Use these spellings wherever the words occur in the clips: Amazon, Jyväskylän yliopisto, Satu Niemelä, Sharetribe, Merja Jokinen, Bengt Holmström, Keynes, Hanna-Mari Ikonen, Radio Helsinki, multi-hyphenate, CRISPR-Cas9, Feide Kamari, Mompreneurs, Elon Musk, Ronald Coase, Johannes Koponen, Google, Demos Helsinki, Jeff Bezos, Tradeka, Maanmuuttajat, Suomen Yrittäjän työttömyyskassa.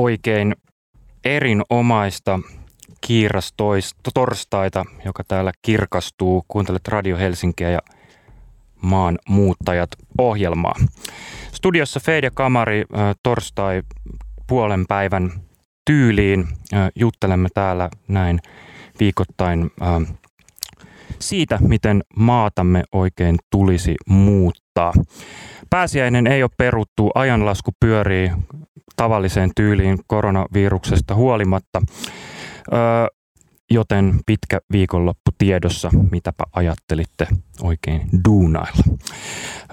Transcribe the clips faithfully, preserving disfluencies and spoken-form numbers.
oikein erinomaista kiirastorstaita, joka täällä kirkastuu. Kuuntelet Radio Helsinkiä ja Maanmuuttajat ohjelmaa. Studiossa Feide Kamari torstai puolen päivän tyyliin. Juttelemme täällä näin viikoittain siitä, miten maatamme oikein tulisi muuttaa. Pääsiäinen ei ole peruttu, ajanlasku pyörii tavalliseen tyyliin koronaviruksesta huolimatta, öö, joten pitkä viikonloppu tiedossa, mitäpä ajattelitte oikein duunailla.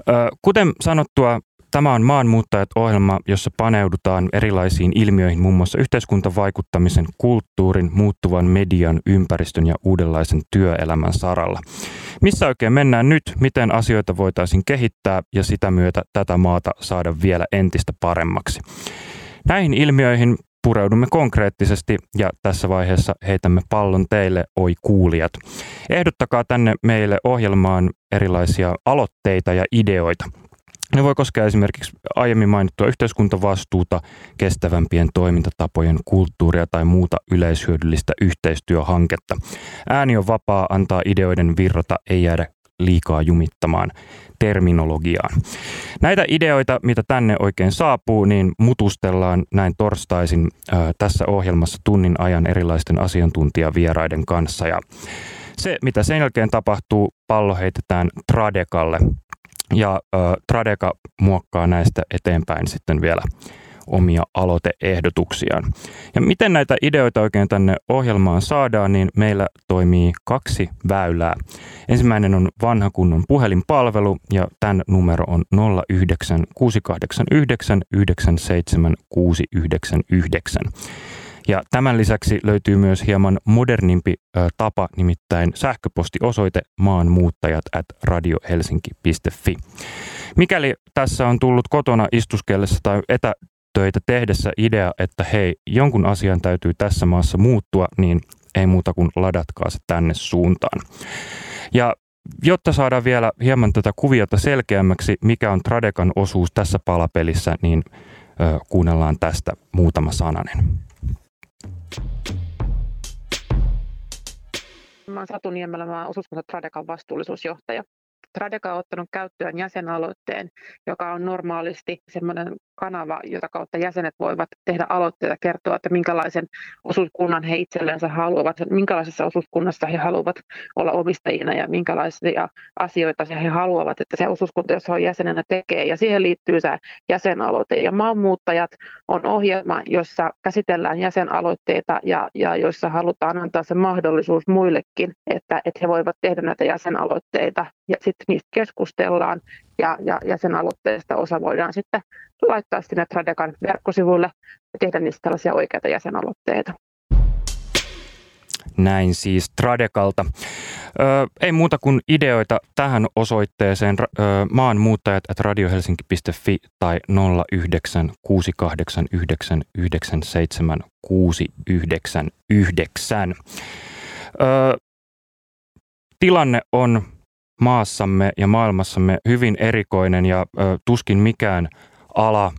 Öö, kuten sanottua, tämä on Maanmuuttajat-ohjelma, jossa paneudutaan erilaisiin ilmiöihin, muun muassa yhteiskuntavaikuttamisen, kulttuurin, muuttuvan median, ympäristön ja uudenlaisen työelämän saralla. Missä oikein mennään nyt, miten asioita voitaisiin kehittää ja sitä myötä tätä maata saada vielä entistä paremmaksi. Näihin ilmiöihin pureudumme konkreettisesti ja tässä vaiheessa heitämme pallon teille, oi kuulijat. Ehdottakaa tänne meille ohjelmaan erilaisia aloitteita ja ideoita. Ne voi koskea esimerkiksi aiemmin mainittua yhteiskuntavastuuta, kestävämpien toimintatapojen kulttuuria tai muuta yleishyödyllistä yhteistyöhanketta. Ääni on vapaa, antaa ideoiden virrata, ei jäädä liikaa jumittamaan terminologiaan. Näitä ideoita, mitä tänne oikein saapuu, niin mutustellaan näin torstaisin äh, tässä ohjelmassa tunnin ajan erilaisten asiantuntijavieraiden kanssa. Ja se, mitä sen jälkeen tapahtuu, pallo heitetään Tradekalle. Ja äh, Tradeka muokkaa näistä eteenpäin sitten vielä omia aloiteehdotuksiaan. Ja miten näitä ideoita oikein tänne ohjelmaan saadaan, niin meillä toimii kaksi väylää. Ensimmäinen on vanha kunnon puhelinpalvelu ja tämän numero on nolla yhdeksän kuusi kahdeksan yhdeksän yhdeksän seitsemän kuusi yhdeksän yhdeksän. Ja tämän lisäksi löytyy myös hieman modernimpi äh, tapa, nimittäin sähköpostiosoite maanmuuttajat at radiohelsinki piste fi. Mikäli tässä on tullut kotona istuskellessa tai etätöitä tehdessä idea, että hei, jonkun asian täytyy tässä maassa muuttua, niin ei muuta kuin ladatkaa se tänne suuntaan. Ja jotta saadaan vielä hieman tätä kuviota selkeämmäksi, mikä on Tradekan osuus tässä palapelissä, niin äh, kuunnellaan tästä muutama sananen. Mä oon Satu Niemelä, mä oon osuuskunnan Tradekan vastuullisuusjohtaja. Tradeka on ottanut käyttöön jäsenaloitteen, joka on normaalisti semmoinen kanava, jota kautta jäsenet voivat tehdä aloitteita, kertoa, että minkälaisen osuuskunnan he itsellensä haluavat, minkälaisessa osuuskunnassa he haluavat olla omistajina ja minkälaisia asioita he haluavat, että se osuuskunta, jossa on jäsenenä, tekee. Ja siihen liittyy se jäsenaloite. Ja Maanmuuttajat on ohjelma, jossa käsitellään jäsenaloitteita ja, ja joissa halutaan antaa se mahdollisuus muillekin, että, että he voivat tehdä näitä jäsenaloitteita. Ja sitten niistä keskustellaan ja, ja jäsenaloitteista osa voidaan sitten laittaa sinne Tradekan verkkosivuille ja tehdä niistä tällaisia oikeita jäsenaloitteita. Näin siis Tradekalta. Ö, ei muuta kuin ideoita tähän osoitteeseen ö, maanmuuttajat at radiohelsinki piste fi tai nolla yhdeksän kuusi kahdeksan yhdeksän yhdeksän seitsemän kuusi yhdeksän yhdeksän. Ö, tilanne on maassamme ja maailmassamme hyvin erikoinen ja ö, tuskin mikään ala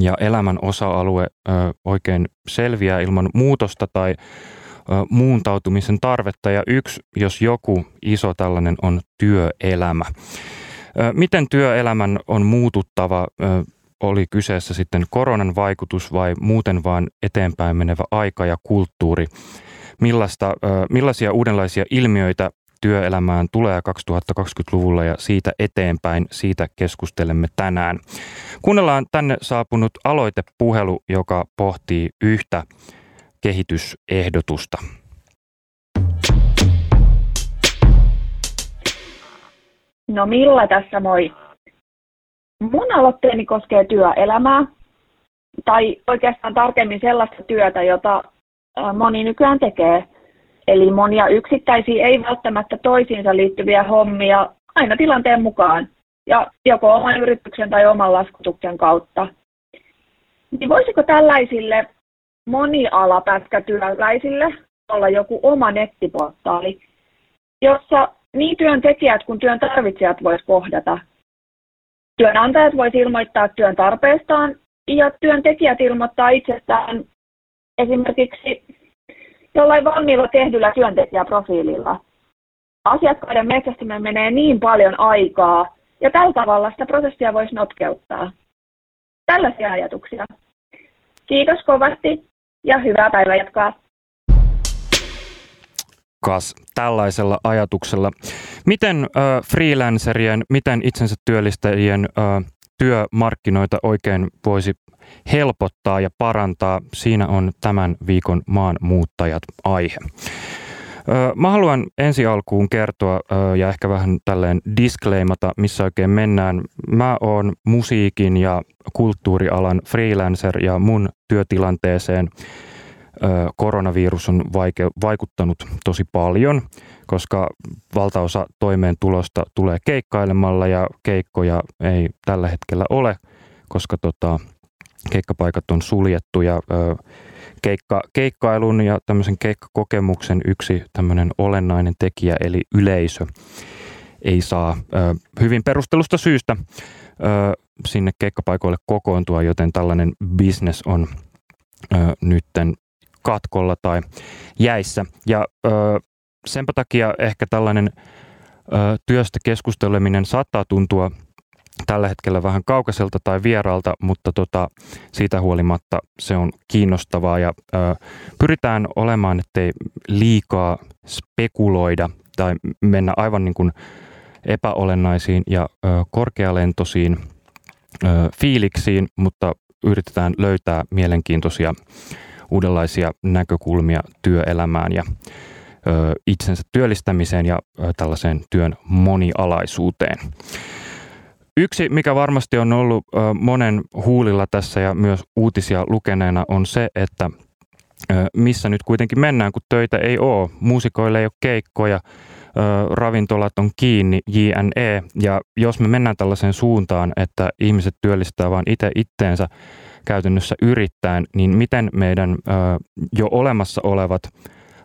ja elämän osa-alue ö, oikein selviää ilman muutosta tai ö, muuntautumisen tarvetta. Ja yksi, jos joku iso tällainen, on työelämä. Ö, miten työelämän on muututtava, ö, oli kyseessä sitten koronan vaikutus vai muuten vaan eteenpäin menevä aika ja kulttuuri? Millaista, ö, millaisia uudenlaisia ilmiöitä työelämään tulee kaksituhattakaksikymmentäluvulla ja siitä eteenpäin, siitä keskustelemme tänään. Kuunnellaan tänne saapunut aloitepuhelu, joka pohtii yhtä kehitysehdotusta. No Milla tässä moi. Mun aloitteeni koskee työelämää, tai oikeastaan tarkemmin sellaista työtä, jota moni nykyään tekee. Eli monia yksittäisiä, ei välttämättä toisiinsa liittyviä hommia, aina tilanteen mukaan, ja joko oman yrityksen tai oman laskutuksen kautta. Niin voisiko tällaisille monialapätkätyöläisille olla joku oma nettiportaali, jossa niin työntekijät kuin työn tarvitsijat voisivat kohdata? Työnantajat voisivat ilmoittaa työn tarpeestaan ja työntekijät ilmoittaa itsestään esimerkiksi jollain valmiilla tehdyllä työntekijäprofiililla. Asiakkaiden metsästäminen menee niin paljon aikaa, ja tällä tavalla sitä prosessia voisi notkeuttaa. Tällaisia ajatuksia. Kiitos kovasti ja hyvää päivää jatkaa. Kas, tällaisella ajatuksella. Miten ö, freelancerien, miten itsensä työllistäjien ö, työmarkkinoita oikein voisi helpottaa ja parantaa? Siinä on tämän viikon Maanmuuttajat aihe. Mä haluan ensi alkuun kertoa ja ehkä vähän tälleen disclaimata, missä oikein mennään. Mä oon musiikin ja kulttuurialan freelancer ja mun työtilanteeseen koronavirus on vaike- vaikuttanut tosi paljon, koska valtaosa toimeentulosta tulee keikkailemalla ja keikkoja ei tällä hetkellä ole, koska tota, keikkapaikat on suljettu ja Keikka, keikkailun ja tämmöisen keikkakokemuksen yksi tämmöinen olennainen tekijä eli yleisö ei saa ö, hyvin perustelusta syystä ö, sinne keikkapaikoille kokoontua, joten tällainen business on ö, nytten katkolla tai jäissä. Ja ö, senpä takia ehkä tällainen ö, työstä keskusteleminen saattaa tuntua tällä hetkellä vähän kaukaiselta tai vieraalta, mutta tota, siitä huolimatta se on kiinnostavaa ja ö, pyritään olemaan, ettei liikaa spekuloida tai mennä aivan niin kuin epäolennaisiin ja ö, korkealentoisiin ö, fiiliksiin, mutta yritetään löytää mielenkiintoisia uudenlaisia näkökulmia työelämään ja ö, itsensä työllistämiseen ja ö, tällaiseen työn monialaisuuteen. Yksi, mikä varmasti on ollut monen huulilla tässä ja myös uutisia lukeneena, on se, että missä nyt kuitenkin mennään, kun töitä ei ole. Muusikoille ei ole keikkoja, ravintolat on kiinni, jne. Ja jos me mennään tällaiseen suuntaan, että ihmiset työllistää vaan itse itteensä käytännössä yrittäen, niin miten meidän jo olemassa olevat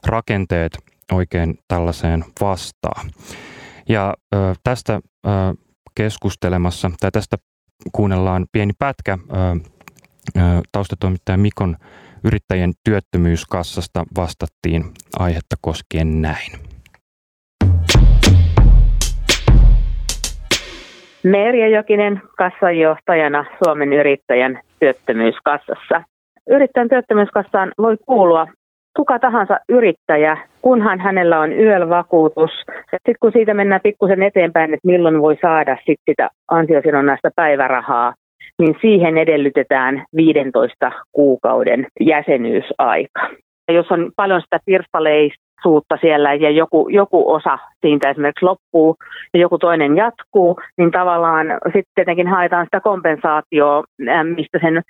rakenteet oikein tällaiseen vastaa? Ja tästä keskustelemassa. Tai tästä kuunnellaan pieni pätkä taustatoimittaja Mikon Yrittäjien työttömyyskassasta vastattiin aihetta koskien näin. Merja Jokinen kassanjohtajana Suomen Yrittäjän työttömyyskassassa. Yrittäjän työttömyyskassaan voi kuulua kuka tahansa yrittäjä, kunhan hänellä on Y E L-vakuutus. Sitten kun siitä mennään pikkusen eteenpäin, että milloin voi saada sit sitä ansiosidonnaista päivärahaa, niin siihen edellytetään viidentoista kuukauden jäsenyysaika. Jos on paljon sitä pirstaleisuutta siellä ja joku, joku osa siitä esimerkiksi loppuu ja joku toinen jatkuu, niin tavallaan sitten tietenkin haetaan sitä kompensaatiota, mistä sen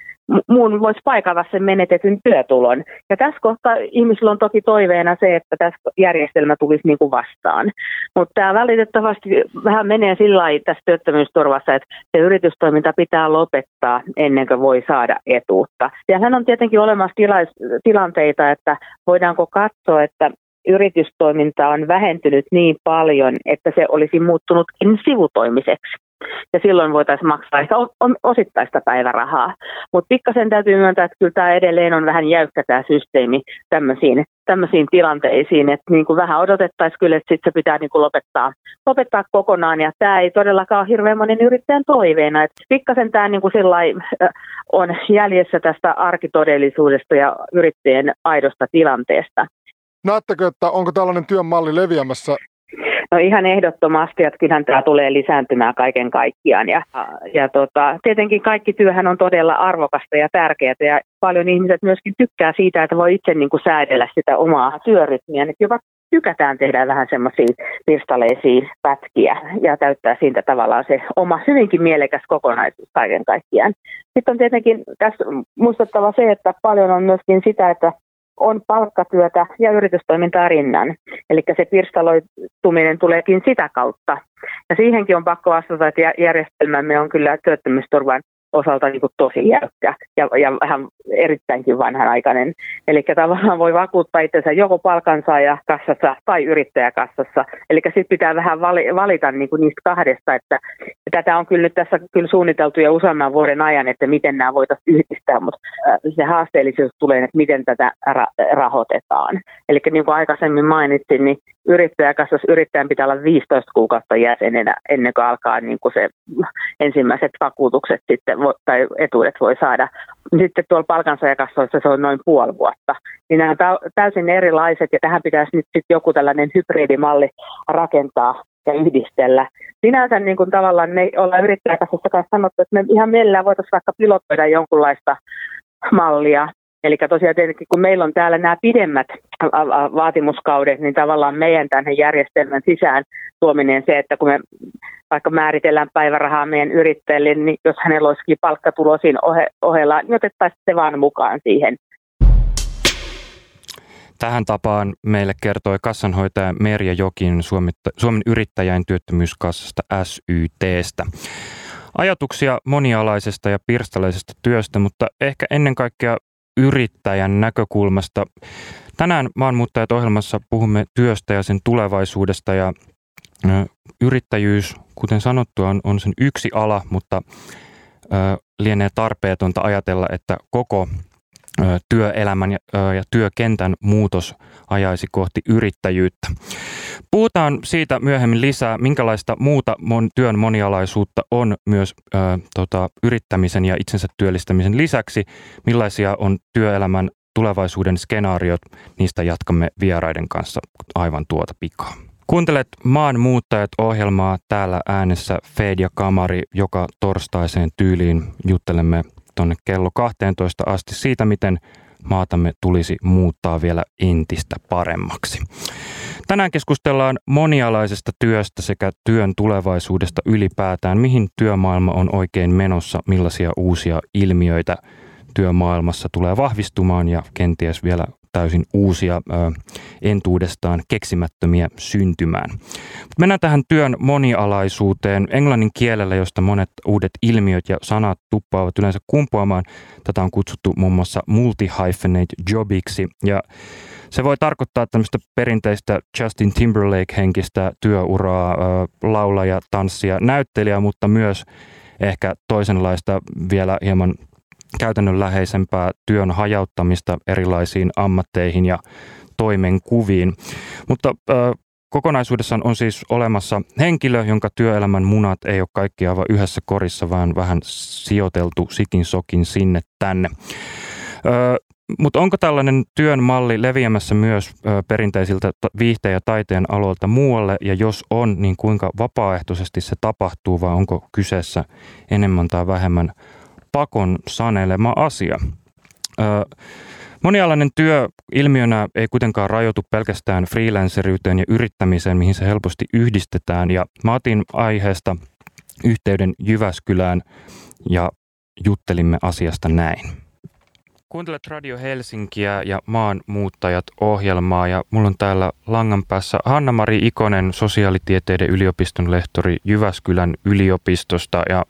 muun voisi paikata sen menetetyn työtulon. Ja tässä kohtaa ihmisillä on toki toiveena se, että tässä järjestelmä tulisi niin kuin vastaan. Mutta tämä valitettavasti vähän menee sillä lailla tässä työttömyysturvassa, että se yritystoiminta pitää lopettaa ennen kuin voi saada etuutta. Siellähän on tietenkin olemassa tilais- tilanteita, että voidaanko katsoa, että yritystoiminta on vähentynyt niin paljon, että se olisi muuttunutkin sivutoimiseksi. Ja silloin voitaisiin maksaa ehkä osittaista päivärahaa. Mutta pikkasen täytyy myöntää, että kyllä tämä edelleen on vähän jäykkä tämä systeemi tämmöisiin, tämmöisiin tilanteisiin. Että niin kuin vähän odotettaisiin kyllä, että sitten se pitää niin kuin lopettaa, lopettaa kokonaan. Ja tämä ei todellakaan ole hirveän monen yrittäjän toiveena. Että pikkasen tämä niin kuin sillai on jäljessä tästä arkitodellisuudesta ja yrittäjien aidosta tilanteesta. Näettekö, että onko tällainen työn malli leviämässä? No ihan ehdottomasti, että kyllähän tämä tulee lisääntymään kaiken kaikkiaan. Ja, ja tota, tietenkin kaikki työhän on todella arvokasta ja tärkeää ja paljon ihmiset myöskin tykkää siitä, että voi itse niin kuin säädellä sitä omaa työrytmiä. Nyt jopa tykätään tehdä vähän semmoisia pirstaleisia pätkiä ja täyttää siitä tavallaan se oma hyvinkin mielekäs kokonaisuus kaiken kaikkiaan. Sitten on tietenkin tässä muistettava se, että paljon on myöskin sitä, että on palkkatyötä ja yritystoimintaa rinnan. Eli se pirstaloituminen tuleekin sitä kautta. Ja siihenkin on pakko vastata, että järjestelmämme on kyllä työttömyysturvan osalta niin kuin tosi jäykkä ja, ja vähän erittäinkin vanhanaikainen. Eli tavallaan voi vakuuttaa itsensä joko palkansaaja-kassassa tai yrittäjäkassassa. Eli sitten pitää vähän valita niin kuin niistä kahdesta, että tätä on kyllä nyt tässä kyllä suunniteltu jo useamman vuoden ajan, että miten nämä voitaisiin yhdistää, mutta se haasteellisuus tulee, että miten tätä ra- rahoitetaan. Eli niin kuin aikaisemmin mainitsin, niin yrittäjäkassassa yrittäjän pitää olla viisitoista kuukautta jäsenenä ennen kuin alkaa niin kuin se ensimmäiset vakuutukset sitten, tai etuudet voi saada. Sitten tuolla palkansaajakassoissa se on noin puoli vuotta. Niin nämä on täysin erilaiset ja tähän pitäisi nyt sitten joku tällainen hybridimalli rakentaa ja yhdistellä. Sinänsä niin kuin tavallaan me ollaan yrittäjäkassassa kanssa sanottu, että me ihan mielellään voitaisiin vaikka pilotoida jonkunlaista mallia. Eli tosiaan tietenkin, kun meillä on täällä nämä pidemmät vaatimuskaudet, niin tavallaan meidän tämän järjestelmän sisään tuominen se, että kun me vaikka määritellään päivärahaa meidän yrittäjille, niin jos hänellä olisikin palkkatulo siinä ohe- ohella, niin otettaisiin se vaan mukaan siihen. Tähän tapaan meille kertoi kassanhoitaja Merja Jokin Suomen Yrittäjän työttömyyskassasta S Y T:stä. Ajatuksia monialaisesta ja pirstalaisesta työstä, mutta ehkä ennen kaikkea yrittäjän näkökulmasta. Tänään Maanmuuttajat-ohjelmassa puhumme työstä ja sen tulevaisuudesta ja ö, yrittäjyys, kuten sanottua, on, on sen yksi ala, mutta ö, lienee tarpeetonta ajatella, että koko ö, työelämän ja, ö, ja työkentän muutos ajaisi kohti yrittäjyyttä. Puhutaan siitä myöhemmin lisää, minkälaista muuta mon, työn monialaisuutta on myös ö, tota, yrittämisen ja itsensä työllistämisen lisäksi, millaisia on työelämän tulevaisuuden skenaariot, niistä jatkamme vieraiden kanssa aivan tuota pikaa. Kuuntelet Maanmuuttajat-ohjelmaa, täällä äänessä Feidia Kamari, joka torstaiseen tyyliin juttelemme tuonne kello kahteentoista asti siitä, miten maatamme tulisi muuttaa vielä entistä paremmaksi. Tänään keskustellaan monialaisesta työstä sekä työn tulevaisuudesta ylipäätään, mihin työmaailma on oikein menossa, millaisia uusia ilmiöitä työmaailmassa tulee vahvistumaan ja kenties vielä täysin uusia ö, entuudestaan keksimättömiä syntymään. Mennään tähän työn monialaisuuteen. Englannin kielellä, josta monet uudet ilmiöt ja sanat tuppaavat yleensä kumpuamaan, tätä on kutsuttu muun muassa multi-hyphenate jobiksi. Ja se voi tarkoittaa tämmöistä perinteistä Justin Timberlake-henkistä työuraa, ö, laulaja, tanssia, näyttelijä, mutta myös ehkä toisenlaista vielä hieman käytännönläheisempää työn hajauttamista erilaisiin ammatteihin ja toimenkuviin. Mutta ö, kokonaisuudessaan on siis olemassa henkilö, jonka työelämän munat ei ole kaikki aivan yhdessä korissa, vaan vähän sijoiteltu sikin sokin sinne tänne. Ö, mutta onko tällainen työn malli leviämässä myös ö, perinteisiltä viihteen ja taiteen aloilta muualle, ja jos on, niin kuinka vapaaehtoisesti se tapahtuu, vai onko kyseessä enemmän tai vähemmän pakon sanelema asia? Ö, monialainen työ ilmiönä ei kuitenkaan rajoitu pelkästään freelanceriyteen ja yrittämiseen, mihin se helposti yhdistetään. Ja mä otin aiheesta yhteyden Jyväskylään ja juttelimme asiasta näin. Kuuntelet Radio Helsinkiä ja Maanmuuttajat-ohjelmaa, ja mulla on täällä langan päässä Hanna-Mari Ikonen, sosiaalitieteiden yliopiston lehtori Jyväskylän yliopistosta, ja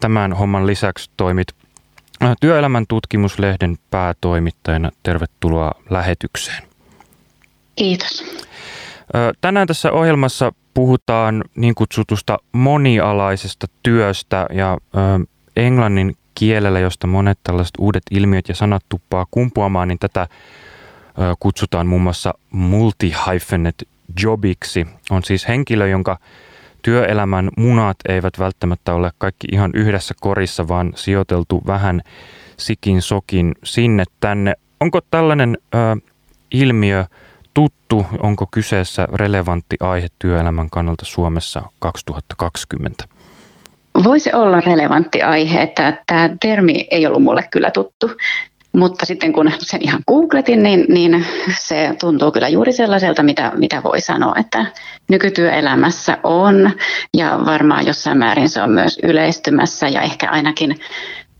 tämän homman lisäksi toimit Työelämän tutkimuslehden päätoimittajana. Tervetuloa lähetykseen. Kiitos. Tänään tässä ohjelmassa puhutaan niin kutsutusta monialaisesta työstä ja englannin kielellä, josta monet tällaiset uudet ilmiöt ja sanat tuppaa kumpuamaan, niin tätä kutsutaan muun muassa multi-hyphenate jobiksi. On siis henkilö, jonka työelämän munat eivät välttämättä ole kaikki ihan yhdessä korissa, vaan sijoiteltu vähän sikin sokin sinne tänne. Onko tällainen ö, ilmiö tuttu? Onko kyseessä relevantti aihe työelämän kannalta Suomessa kaksituhattakaksikymmentä? Voi se olla relevantti aihe, että tämä termi ei ollut mulle kyllä tuttu. Mutta sitten kun sen ihan googletin, niin, niin se tuntuu kyllä juuri sellaiselta, mitä, mitä voi sanoa, että nykytyöelämässä on, ja varmaan jossain määrin se on myös yleistymässä, ja ehkä ainakin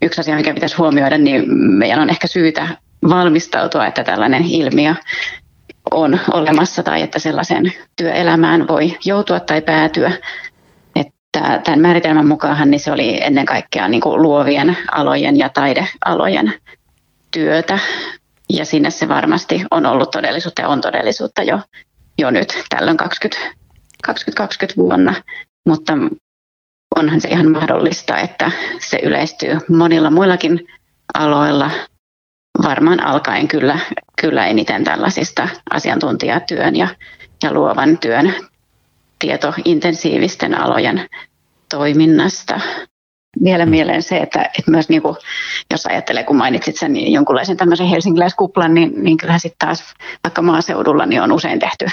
yksi asia, mikä pitäisi huomioida, niin meidän on ehkä syytä valmistautua, että tällainen ilmiö on olemassa tai että sellaiseen työelämään voi joutua tai päätyä. tämän määritelmän mukaanhan niin se oli ennen kaikkea niin kuin luovien alojen ja taidealojen työtä. Ja sinne se varmasti on ollut todellisuutta ja on todellisuutta jo, jo nyt tällöin kaksituhattakaksikymmentä vuonna. Mutta onhan se ihan mahdollista, että se yleistyy monilla muillakin aloilla. Varmaan alkaen kyllä, kyllä eniten tällaisista asiantuntijatyön ja, ja luovan työn tietointensiivisten alojen toiminnasta. Vielä mieleen se, että, että myös niin kuin, jos ajattelee, kun mainitsit sen niin jonkunlaisen tämmöisen helsinkiläiskuplan, niin, niin kyllähän sitten taas vaikka maaseudulla niin on usein tehty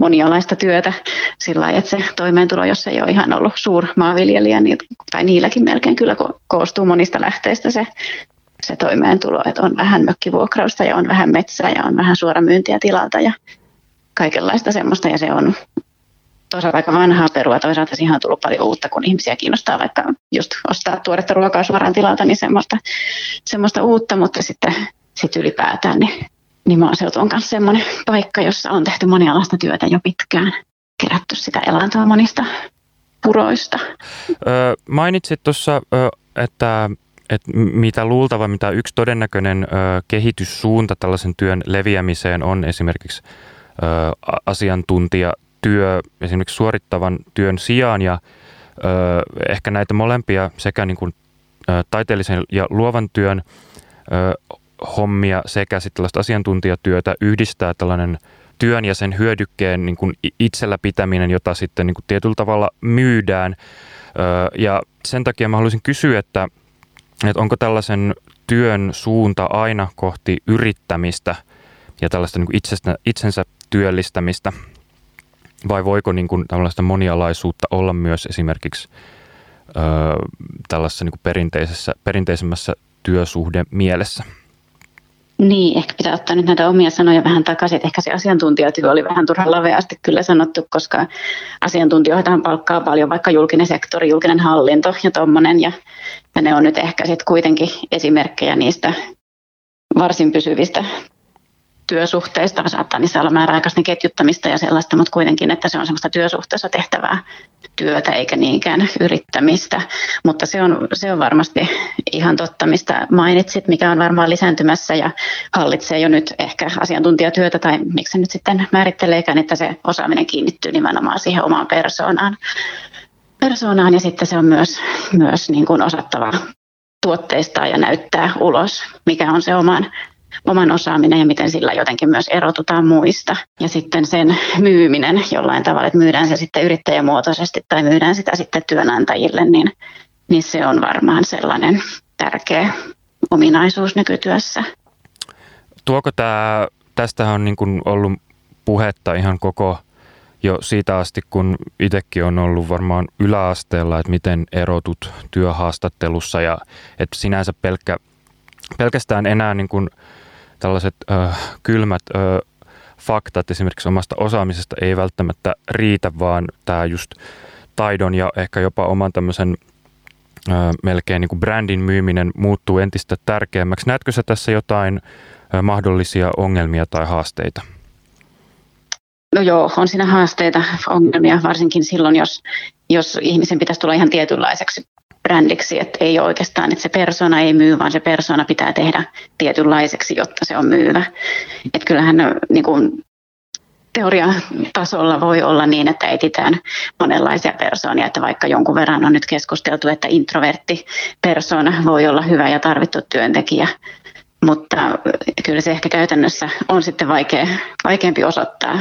monialaista työtä sillä lailla, että se toimeentulo, jos ei ole ihan ollut suurmaanviljelijä, niin, tai niilläkin melkein kyllä ko- koostuu monista lähteistä se, se toimeentulo, että on vähän mökkivuokrausta ja on vähän metsää ja on vähän suoramyyntiä tilalta ja kaikenlaista semmoista, ja se on toisaalta aika vanhaa perua, toisaalta siihen on tullut paljon uutta, kun ihmisiä kiinnostaa vaikka just ostaa tuoretta ruokaa suoraan tilalta, niin semmoista, semmoista uutta, mutta sitten sit ylipäätään niin, niin maaseutu on myös semmoinen paikka, jossa on tehty monialaista työtä jo pitkään, kerätty sitä elantoa monista puroista. Öö, mainitsit tuossa, että, että mitä luultava, mitä yksi todennäköinen kehityssuunta tällaisen työn leviämiseen on esimerkiksi asiantuntija työ esimerkiksi suorittavan työn sijaan, ja ö, ehkä näitä molempia sekä niin kuin, ö, taiteellisen ja luovan työn ö, hommia sekä sitten tällaista asiantuntijatyötä yhdistää tällainen työn ja sen hyödykkeen niin kuin itsellä pitäminen, jota sitten niin kuin tietyllä tavalla myydään. Ö, ja sen takia mä haluaisin kysyä, että, että onko tällaisen työn suunta aina kohti yrittämistä ja tällaista niin kuin itsestä, itsensä työllistämistä? Vai voiko niin kuin tällaista monialaisuutta olla myös esimerkiksi ö, tällaisessa niin kuin perinteisessä, perinteisemmässä työsuhdemielessä? Niin, ehkä pitää ottaa nyt näitä omia sanoja vähän takaisin. Ehkä se asiantuntijatyö oli vähän turhan laveasti kyllä sanottu, koska asiantuntijoitahan palkkaa paljon vaikka julkinen sektori, julkinen hallinto ja tommonen. Ja, ja ne on nyt ehkä sitten kuitenkin esimerkkejä niistä varsin pysyvistä työsuhteista, saattaa niissä olla määräaikaista ketjuttamista ja sellaista, mutta kuitenkin, että se on semmoista työsuhteessa tehtävää työtä eikä niinkään yrittämistä. Mutta se on, se on varmasti ihan totta, mistä mainitsit, mikä on varmaan lisääntymässä ja hallitsee jo nyt ehkä asiantuntijatyötä, tai miksi nyt sitten määritteleekään, että se osaaminen kiinnittyy nimenomaan siihen omaan persoonaan. persoonaan ja sitten se on myös, myös niin kuin osattava tuotteistaa ja näyttää ulos, mikä on se oman oman osaaminen ja miten sillä jotenkin myös erotutaan muista. Ja sitten sen myyminen jollain tavalla, että myydään se sitten yrittäjämuotoisesti tai myydään sitä sitten työnantajille, niin, niin se on varmaan sellainen tärkeä ominaisuus nykytyössä. Tuoko tämä, tästähän on niin kuin ollut puhetta ihan koko jo siitä asti, kun itsekin on ollut varmaan yläasteella, että miten erotut työhaastattelussa ja että sinänsä pelkkä Pelkästään enää niin kuin tällaiset ö, kylmät ö, faktat esimerkiksi omasta osaamisesta ei välttämättä riitä, vaan tämä just taidon ja ehkä jopa oman tämmöisen ö, melkein niin kuin brändin myyminen muuttuu entistä tärkeämmäksi. Näetkö sä tässä jotain ö, mahdollisia ongelmia tai haasteita? No joo, on siinä haasteita, ongelmia, varsinkin silloin, jos, jos ihmisen pitäisi tulla ihan tietynlaiseksi brändiksi, että ei oikeastaan, että se persona ei myy, vaan se persona pitää tehdä tietynlaiseksi, jotta se on myyvä. Että kyllähän niin kuin teoriatasolla voi olla niin, että etsitään monenlaisia persoonia, että vaikka jonkun verran on nyt keskusteltu, että introvertti persona voi olla hyvä ja tarvittu työntekijä, mutta kyllä se ehkä käytännössä on sitten vaikea, vaikeampi osoittaa,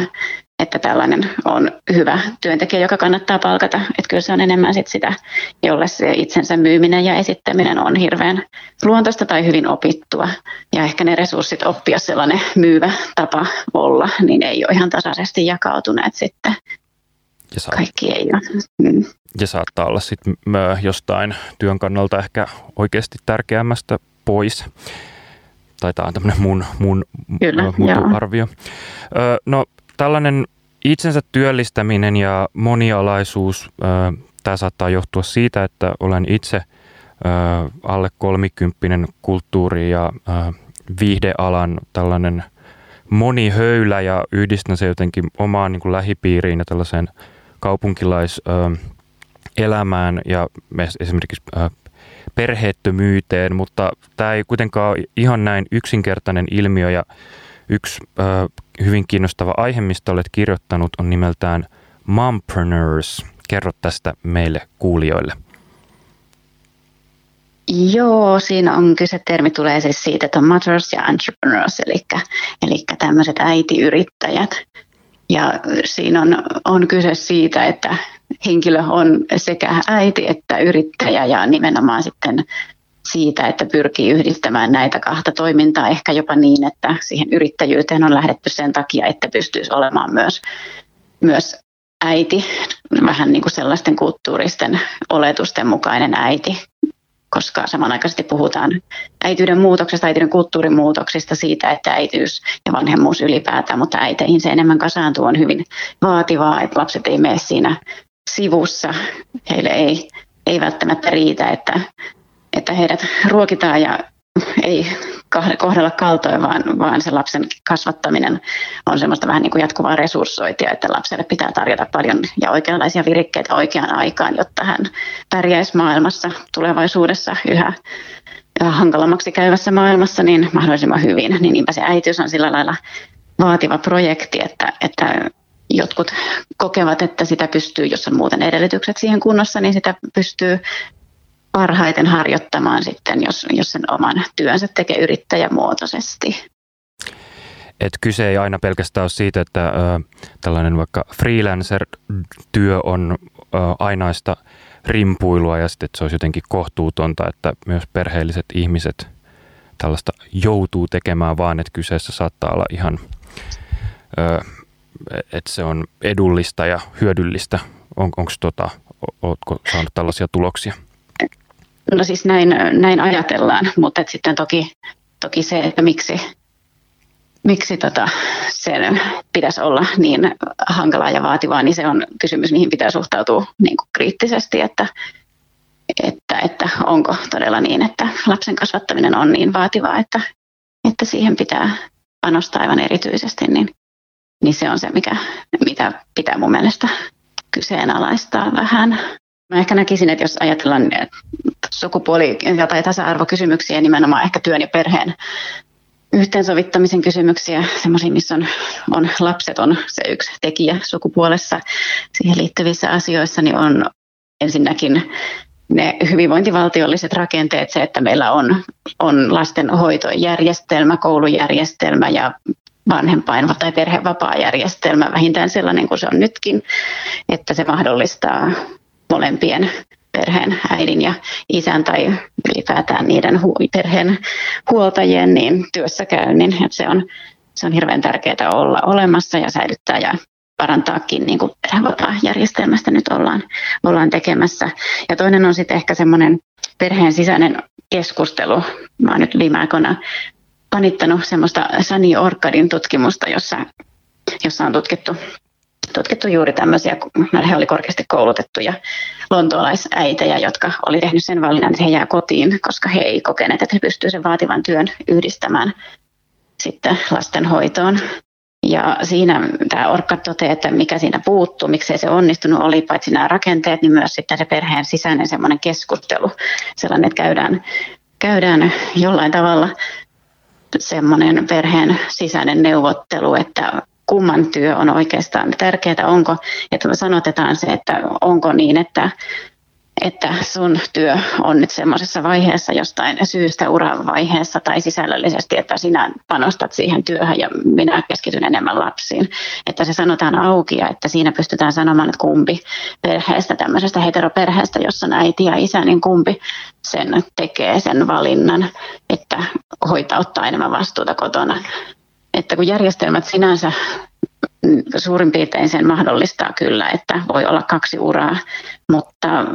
että tällainen on hyvä työntekijä, joka kannattaa palkata. Että kyllä se on enemmän sit sitä, jolle se itsensä myyminen ja esittäminen on hirveän luontoista tai hyvin opittua. Ja ehkä ne resurssit oppia sellainen myyvä tapa olla, niin ei ole ihan tasaisesti jakautuneet sitten. Ja saat, Kaikki ei ole. Mm. Ja saattaa olla sitten jostain työn kannalta ehkä oikeasti tärkeämmästä pois. Tai tämä on tämmöinen mun, mun kyllä, arvio. Öö, no tällainen itsensä työllistäminen ja monialaisuus, öö, tämä saattaa johtua siitä, että olen itse öö, alle kolmikymppinen kulttuuri- ja öö, viihdealan tällainen monihöylä ja yhdistän se jotenkin omaan niin kuin lähipiiriin ja tällaiseen kaupunkilais öö, elämään ja esimerkiksi perheettömyyteen, mutta tämä ei kuitenkaan ole ihan näin yksinkertainen ilmiö ja yksi hyvin kiinnostava aihe, mistä olet kirjoittanut, on nimeltään Mompreneurs. Kerro tästä meille kuulijoille. Joo, siinä on kyse, termi tulee siis siitä, että on mothers ja entrepreneurs, eli, eli tämmöiset äitiyrittäjät. Ja siinä on, on kyse siitä, että henkilö on sekä äiti että yrittäjä ja nimenomaan sitten siitä, että pyrkii yhdistämään näitä kahta toimintaa ehkä jopa niin, että siihen yrittäjyyteen on lähdetty sen takia, että pystyisi olemaan myös, myös äiti, vähän niin kuin sellaisten kulttuuristen oletusten mukainen äiti. Koska samanaikaisesti puhutaan äityyden muutoksesta, äityyden kulttuurin muutoksista, siitä, että äitiys ja vanhemmuus ylipäätään, mutta äiteihin se enemmän kasaantuu, on hyvin vaativaa, että lapset ei mene siinä sivussa. Heille ei, ei välttämättä riitä, että, että heidät ruokitaan ja ei kohdella kaltoin, vaan, vaan se lapsen kasvattaminen on semmoista vähän niin kuin jatkuvaa resurssointia, että lapselle pitää tarjota paljon ja oikeanlaisia virikkeitä oikeaan aikaan, jotta hän pärjäisi maailmassa tulevaisuudessa yhä hankalammaksi käyvässä maailmassa niin mahdollisimman hyvin. Niin niinpä se äitiys on sillä lailla vaativa projekti, että, että jotkut kokevat, että sitä pystyy, jos on muuten edellytykset siihen kunnossa, niin sitä pystyy parhaiten harjoittamaan sitten, jos, jos sen oman työnsä tekee yrittäjämuotoisesti. Et kyse ei aina pelkästään ole siitä, että ö, tällainen vaikka freelancer-työ on ö, ainaista rimpuilua ja sitten, että se olisi jotenkin kohtuutonta, että myös perheelliset ihmiset tällaista joutuu tekemään, vaan että kyseessä saattaa olla ihan, että se on edullista ja hyödyllistä. On, onks tota, ootko saanut tällaisia tuloksia? No siis näin, näin ajatellaan, mutta et sitten toki, toki se, että miksi, miksi tota sen pitäisi olla niin hankalaa ja vaativaa, niin se on kysymys, mihin pitää suhtautua niin kuin kriittisesti, että, että, että onko todella niin, että lapsen kasvattaminen on niin vaativaa, että, että siihen pitää panostaa aivan erityisesti, niin, niin se on se, mikä, mitä pitää mun mielestä kyseenalaistaa vähän. Mä ehkä näkisin, että jos ajatellaan sukupuoli- tai tasa-arvokysymyksiä, nimenomaan ehkä työn ja perheen yhteensovittamisen kysymyksiä, semmoisia, missä on, on lapset on se yksi tekijä sukupuolessa siihen liittyvissä asioissa, niin on ensinnäkin ne hyvinvointivaltiolliset rakenteet, se, että meillä on, on lastenhoitojärjestelmä, koulujärjestelmä ja vanhempain- tai perhevapaajärjestelmä, vähintään sellainen kuin se on nytkin, että se mahdollistaa molempien perheen, äidin ja isän tai ylipäätään niiden hu- perheen huoltajien niin työssäkäynnin. Että se, on, se on hirveän tärkeää olla olemassa ja säilyttää ja parantaakin, niin kuin perhevapaajärjestelmästä nyt ollaan, ollaan tekemässä. Ja toinen on sitten ehkä semmoinen perheen sisäinen keskustelu. Mä oon nyt viime aikoina panittanut semmoista Sani Orkadin tutkimusta, jossa, jossa on tutkittu tutkittu juuri tämmöisiä, he oli korkeasti koulutettuja lontoolaisäitejä, jotka oli tehnyt sen valinnan, että he jää kotiin, koska he ei kokeneet, että he pystyvät sen vaativan työn yhdistämään sitten lastenhoitoon. Ja siinä tämä Orkka toteaa, että mikä siinä puuttuu, miksei se onnistunut, oli paitsi nämä rakenteet, niin myös sitten se perheen sisäinen semmoinen keskustelu, sellainen, että käydään, käydään jollain tavalla semmoinen perheen sisäinen neuvottelu, että kumman työ on oikeastaan tärkeää, onko, että sanotetaan se, että onko niin, että, että sun työ on nyt semmoisessa vaiheessa jostain syystä uran vaiheessa tai sisällöllisesti, että sinä panostat siihen työhön ja minä keskityn enemmän lapsiin. Että se sanotaan auki ja että siinä pystytään sanomaan, että kumpi perheestä, tämmöisestä heteroperheestä, jossa on äiti ja isä, niin kumpi sen tekee sen valinnan, että hoitaa ottaa enemmän vastuuta kotona. Että kun järjestelmät sinänsä suurin piirtein sen mahdollistaa kyllä, että voi olla kaksi uraa, mutta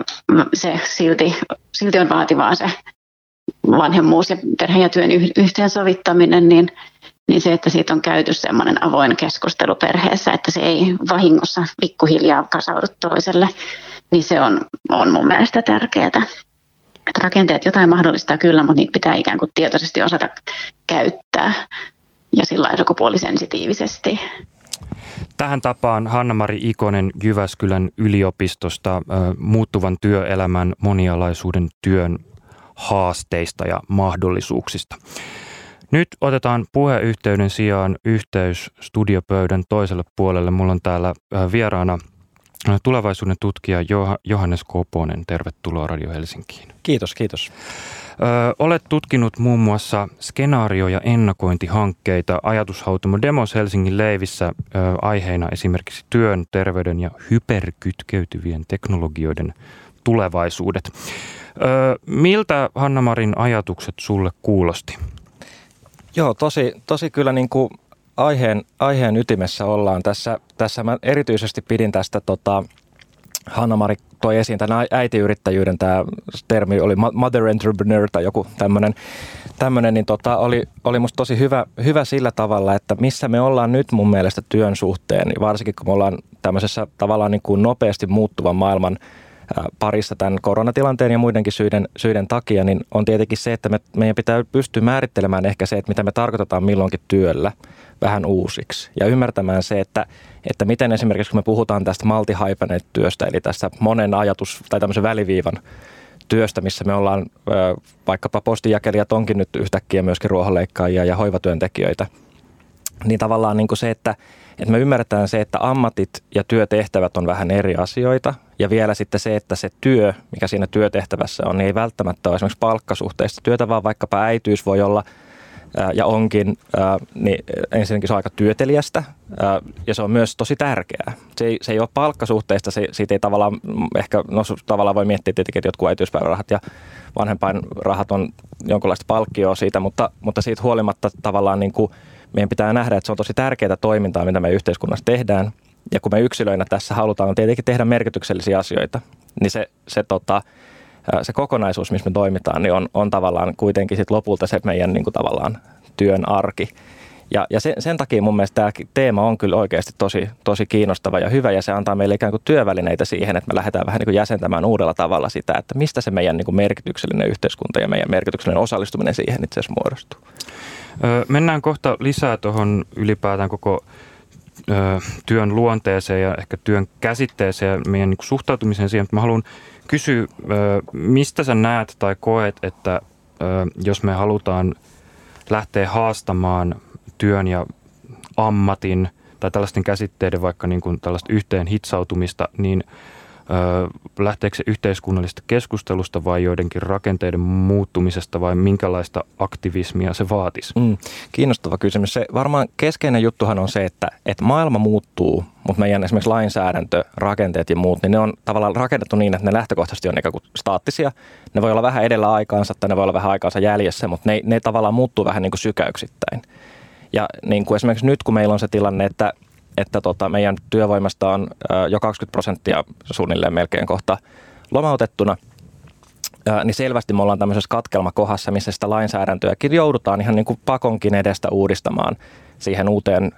se silti, silti on vaativaa se vanhemmuus ja perheen ja työn yhteensovittaminen, niin, niin se, että siitä on käyty semmoinen avoin keskustelu perheessä, että se ei vahingossa pikkuhiljaa kasaudu toiselle, niin se on, on mun mielestä tärkeää. Että rakenteet jotain mahdollistaa kyllä, mutta niitä pitää ikään kuin tietoisesti osata käyttää. Ja sillä lailla sukupuolisensitiivisesti. Tähän tapaan Hanna-Mari Ikonen Jyväskylän yliopistosta muuttuvan työelämän monialaisuuden työn haasteista ja mahdollisuuksista. Nyt otetaan puheyhteyden sijaan yhteys studiopöydän toiselle puolelle. Mulla on täällä vieraana tulevaisuuden tutkija Johannes Koponen. Tervetuloa Radio Helsinkiin. Kiitos, kiitos. Ö, olet tutkinut muun muassa skenaario- ja ennakointihankkeita ajatushautomo Demos Helsingin leivissä ö, aiheina esimerkiksi työn, terveyden ja hyperkytkeytyvien teknologioiden tulevaisuudet. Ö, miltä Hanna-Marin ajatukset sulle kuulosti? Joo, tosi, tosi kyllä niin kuin aiheen, aiheen ytimessä ollaan. Tässä, tässä mä erityisesti pidin tästä, tota, Hanna-Mari toi esiin tämän äitiyrittäjyyden, tämä termi oli mother entrepreneur tai joku tämmöinen, tämmöinen niin tota, oli, oli musta tosi hyvä, hyvä sillä tavalla, että missä me ollaan nyt mun mielestä työn suhteen, varsinkin kun me ollaan tämmöisessä tavallaan niin kuin nopeasti muuttuvan maailman parissa tämän koronatilanteen ja muidenkin syiden, syiden takia, niin on tietenkin se, että me, meidän pitää pystyä määrittelemään ehkä se, että mitä me tarkoitetaan milloinkin työllä vähän uusiksi. Ja ymmärtämään se, että, että miten esimerkiksi kun me puhutaan tästä multi-hypenet-työstä, eli tästä monen ajatus tai tämmöisen väliviivan työstä, missä me ollaan vaikkapa postinjakelijat onkin nyt yhtäkkiä myöskin ruohonleikkaajia ja hoivatyöntekijöitä, niin tavallaan niin kuin se, että, että me ymmärretään se, että ammatit ja työtehtävät on vähän eri asioita. Ja vielä sitten se, että se työ, mikä siinä työtehtävässä on, niin ei välttämättä ole esimerkiksi palkkasuhteista työtä, vaan vaikkapa äityys voi olla ää, ja onkin, ää, niin ensinnäkin se on aika työtelijästä ää, ja se on myös tosi tärkeää. Se ei, se ei ole palkkasuhteista, se, siitä ei tavallaan ehkä, no tavallaan voi miettiä tietenkin, että jotkut äitiyspäivärahat ja vanhempainrahat on jonkinlaista palkkioa siitä, mutta, mutta siitä huolimatta tavallaan niin kuin meidän pitää nähdä, että se on tosi tärkeää toimintaa, mitä me yhteiskunnassa tehdään. Ja kun me yksilöinä tässä halutaan tietenkin tehdä merkityksellisiä asioita, niin se, se, tota, se kokonaisuus, missä me toimitaan, niin on, on tavallaan kuitenkin sit lopulta se meidän niin kuin tavallaan työn arki. Ja, ja sen, sen takia mun mielestä tämä teema on kyllä oikeasti tosi, tosi kiinnostava ja hyvä, ja se antaa meille ikään kuin työvälineitä siihen, että me lähdetään vähän niin kuin jäsentämään uudella tavalla sitä, että mistä se meidän niin kuin merkityksellinen yhteiskunta ja meidän merkityksellinen osallistuminen siihen itse asiassa muodostuu. Öö, mennään kohta lisää tuohon ylipäätään koko työn luonteeseen ja ehkä työn käsitteeseen ja meidän suhtautumiseen siihen, mutta mä haluan kysyä, mistä sä näet tai koet, että jos me halutaan lähteä haastamaan työn ja ammatin tai tällaisten käsitteiden vaikka niin kuin tällaista yhteen hitsautumista, niin lähteekö se yhteiskunnallisesta keskustelusta vai joidenkin rakenteiden muuttumisesta vai minkälaista aktivismia se vaatisi? Mm, kiinnostava kysymys. Se varmaan keskeinen juttuhan on se, että, että maailma muuttuu, mutta meidän esimerkiksi lainsäädäntö, rakenteet ja muut, niin ne on tavallaan rakennettu niin, että ne lähtökohtaisesti on ikään kuin staattisia. Ne voi olla vähän edellä aikaansa tai ne voi olla vähän aikaansa jäljessä, mutta ne, ne tavallaan muuttuu vähän niin kuin sykäyksittäin. Ja niin kuin esimerkiksi nyt, kun meillä on se tilanne, että että tota, meidän työvoimasta on jo kaksikymmentä prosenttia suunnilleen melkein kohta lomautettuna, niin selvästi me ollaan tämmöisessä katkelmakohdassa, missä sitä lainsäädäntöäkin joudutaan ihan niin kuin pakonkin edestä uudistamaan siihen uuteen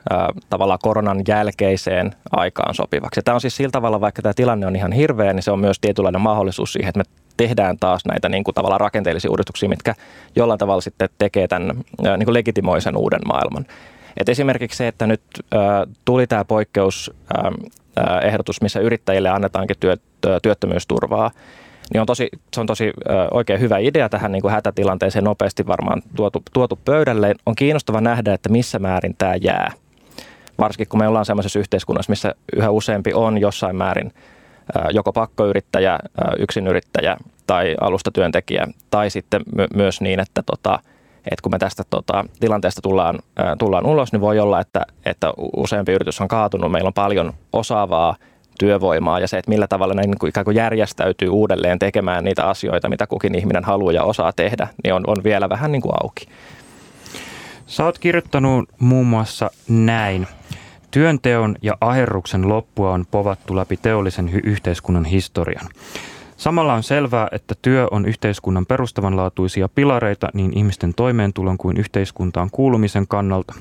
tavallaan koronan jälkeiseen aikaan sopivaksi. Ja tämä on siis sillä tavalla, vaikka tämä tilanne on ihan hirveä, niin se on myös tietynlainen mahdollisuus siihen, että me tehdään taas näitä niin kuin tavallaan rakenteellisia uudistuksia, mitkä jollain tavalla sitten tekee tämän niin kuin legitimoisen uuden maailman. Et esimerkiksi se, että nyt äh, tuli tämä poikkeusehdotus, äh, missä yrittäjille annetaankin työt, äh, työttömyysturvaa, niin on tosi, se on tosi äh, oikein hyvä idea tähän niin kuin hätätilanteeseen nopeasti varmaan tuotu, tuotu pöydälle. On kiinnostava nähdä, että missä määrin tämä jää, varsinkin kun me ollaan sellaisessa yhteiskunnassa, missä yhä useampi on jossain määrin äh, joko pakkoyrittäjä, äh, yksinyrittäjä tai alustatyöntekijä tai sitten my- myös niin, että tota, että kun me tästä tota, tilanteesta tullaan, ää, tullaan ulos, niin voi olla, että, että useampi yritys on kaatunut. Meillä on paljon osaavaa työvoimaa ja se, että millä tavalla ne niin kuin ikään kuin järjestäytyy uudelleen tekemään niitä asioita, mitä kukin ihminen haluaa ja osaa tehdä, niin on, on vielä vähän niin kuin auki. Sä oot kirjoittanut muun muassa näin. Työnteon ja aherruksen loppua on povattu läpi teollisen hy- yhteiskunnan historian. Samalla on selvää, että työ on yhteiskunnan perustavanlaatuisia pilareita niin ihmisten toimeentulon kuin yhteiskuntaan kuulumisen kannalta.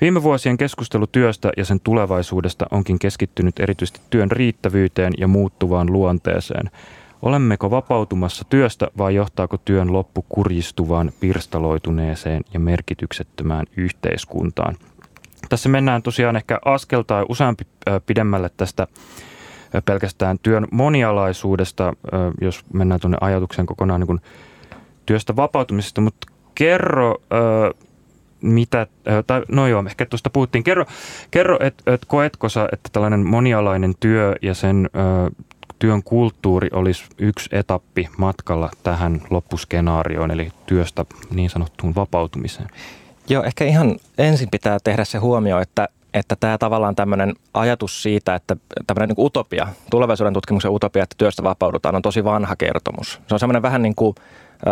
Viime vuosien keskustelu työstä ja sen tulevaisuudesta onkin keskittynyt erityisesti työn riittävyyteen ja muuttuvaan luonteeseen. Olemmeko vapautumassa työstä vai johtaako työn loppu kurjistuvaan, pirstaloituneeseen ja merkityksettömään yhteiskuntaan? tässä mennään tosiaan ehkä askel tai useampi pidemmälle tästä pelkästään työn monialaisuudesta, jos mennään tuonne ajatukseen kokonaan niin kuin työstä vapautumisesta, mutta kerro, mitä, tai no joo, ehkä tuosta puhuttiin, kerro, kerro että et koetko sä, että tällainen monialainen työ ja sen työn kulttuuri olisi yksi etappi matkalla tähän loppuskenaarioon, eli työstä niin sanottuun vapautumiseen? Joo, ehkä ihan ensin pitää tehdä se huomio, että että tämä tavallaan tämmöinen ajatus siitä, että tämmöinen niin kuin utopia, tulevaisuuden tutkimuksen utopia, että työstä vapaudutaan, on tosi vanha kertomus. Se on semmoinen vähän niin kuin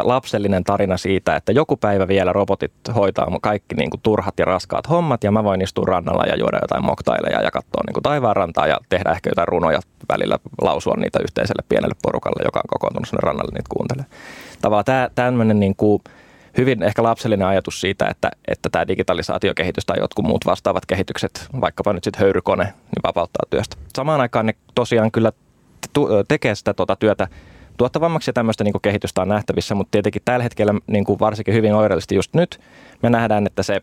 lapsellinen tarina siitä, että joku päivä vielä robotit hoitaa kaikki niin kuin turhat ja raskaat hommat, ja mä voin istua rannalla ja juoda jotain moktaileja ja katsoa niin kuin taivaan rantaa ja tehdä ehkä jotain runoja välillä, lausua niitä yhteiselle pienelle porukalle, joka on kokoontunut sinne rannalle, niitä kuuntelee. Tavallaan tämä tämmöinen niin kuin hyvin ehkä lapsellinen ajatus siitä, että, että tämä digitalisaatiokehitys tai jotkut muut vastaavat kehitykset, vaikkapa nyt sitten höyrykone, niin vapauttaa työstä. Samaan aikaan ne tosiaan kyllä tekee sitä tuota työtä tuottavammaksi ja tämmöistä niin kuin kehitystä on nähtävissä, mutta tietenkin tällä hetkellä niin kuin varsinkin hyvin oireellisesti just nyt me nähdään, että se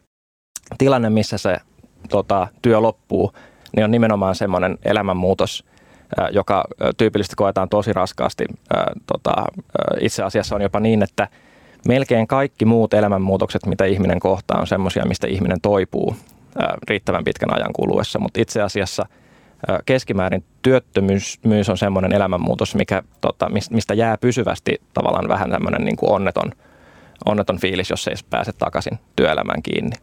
tilanne, missä se tota, työ loppuu, niin on nimenomaan semmoinen elämänmuutos, joka tyypillisesti koetaan tosi raskaasti. Tota, itse asiassa on jopa niin, että melkein kaikki muut elämänmuutokset, mitä ihminen kohtaa, on semmoisia, mistä ihminen toipuu ää, riittävän pitkän ajan kuluessa. Mutta itse asiassa ää, keskimäärin työttömyys on semmoinen elämänmuutos, mikä, tota, mistä jää pysyvästi tavallaan vähän tämmöinen niin kuin onneton, onneton fiilis, jos ei pääse takaisin työelämään kiinni.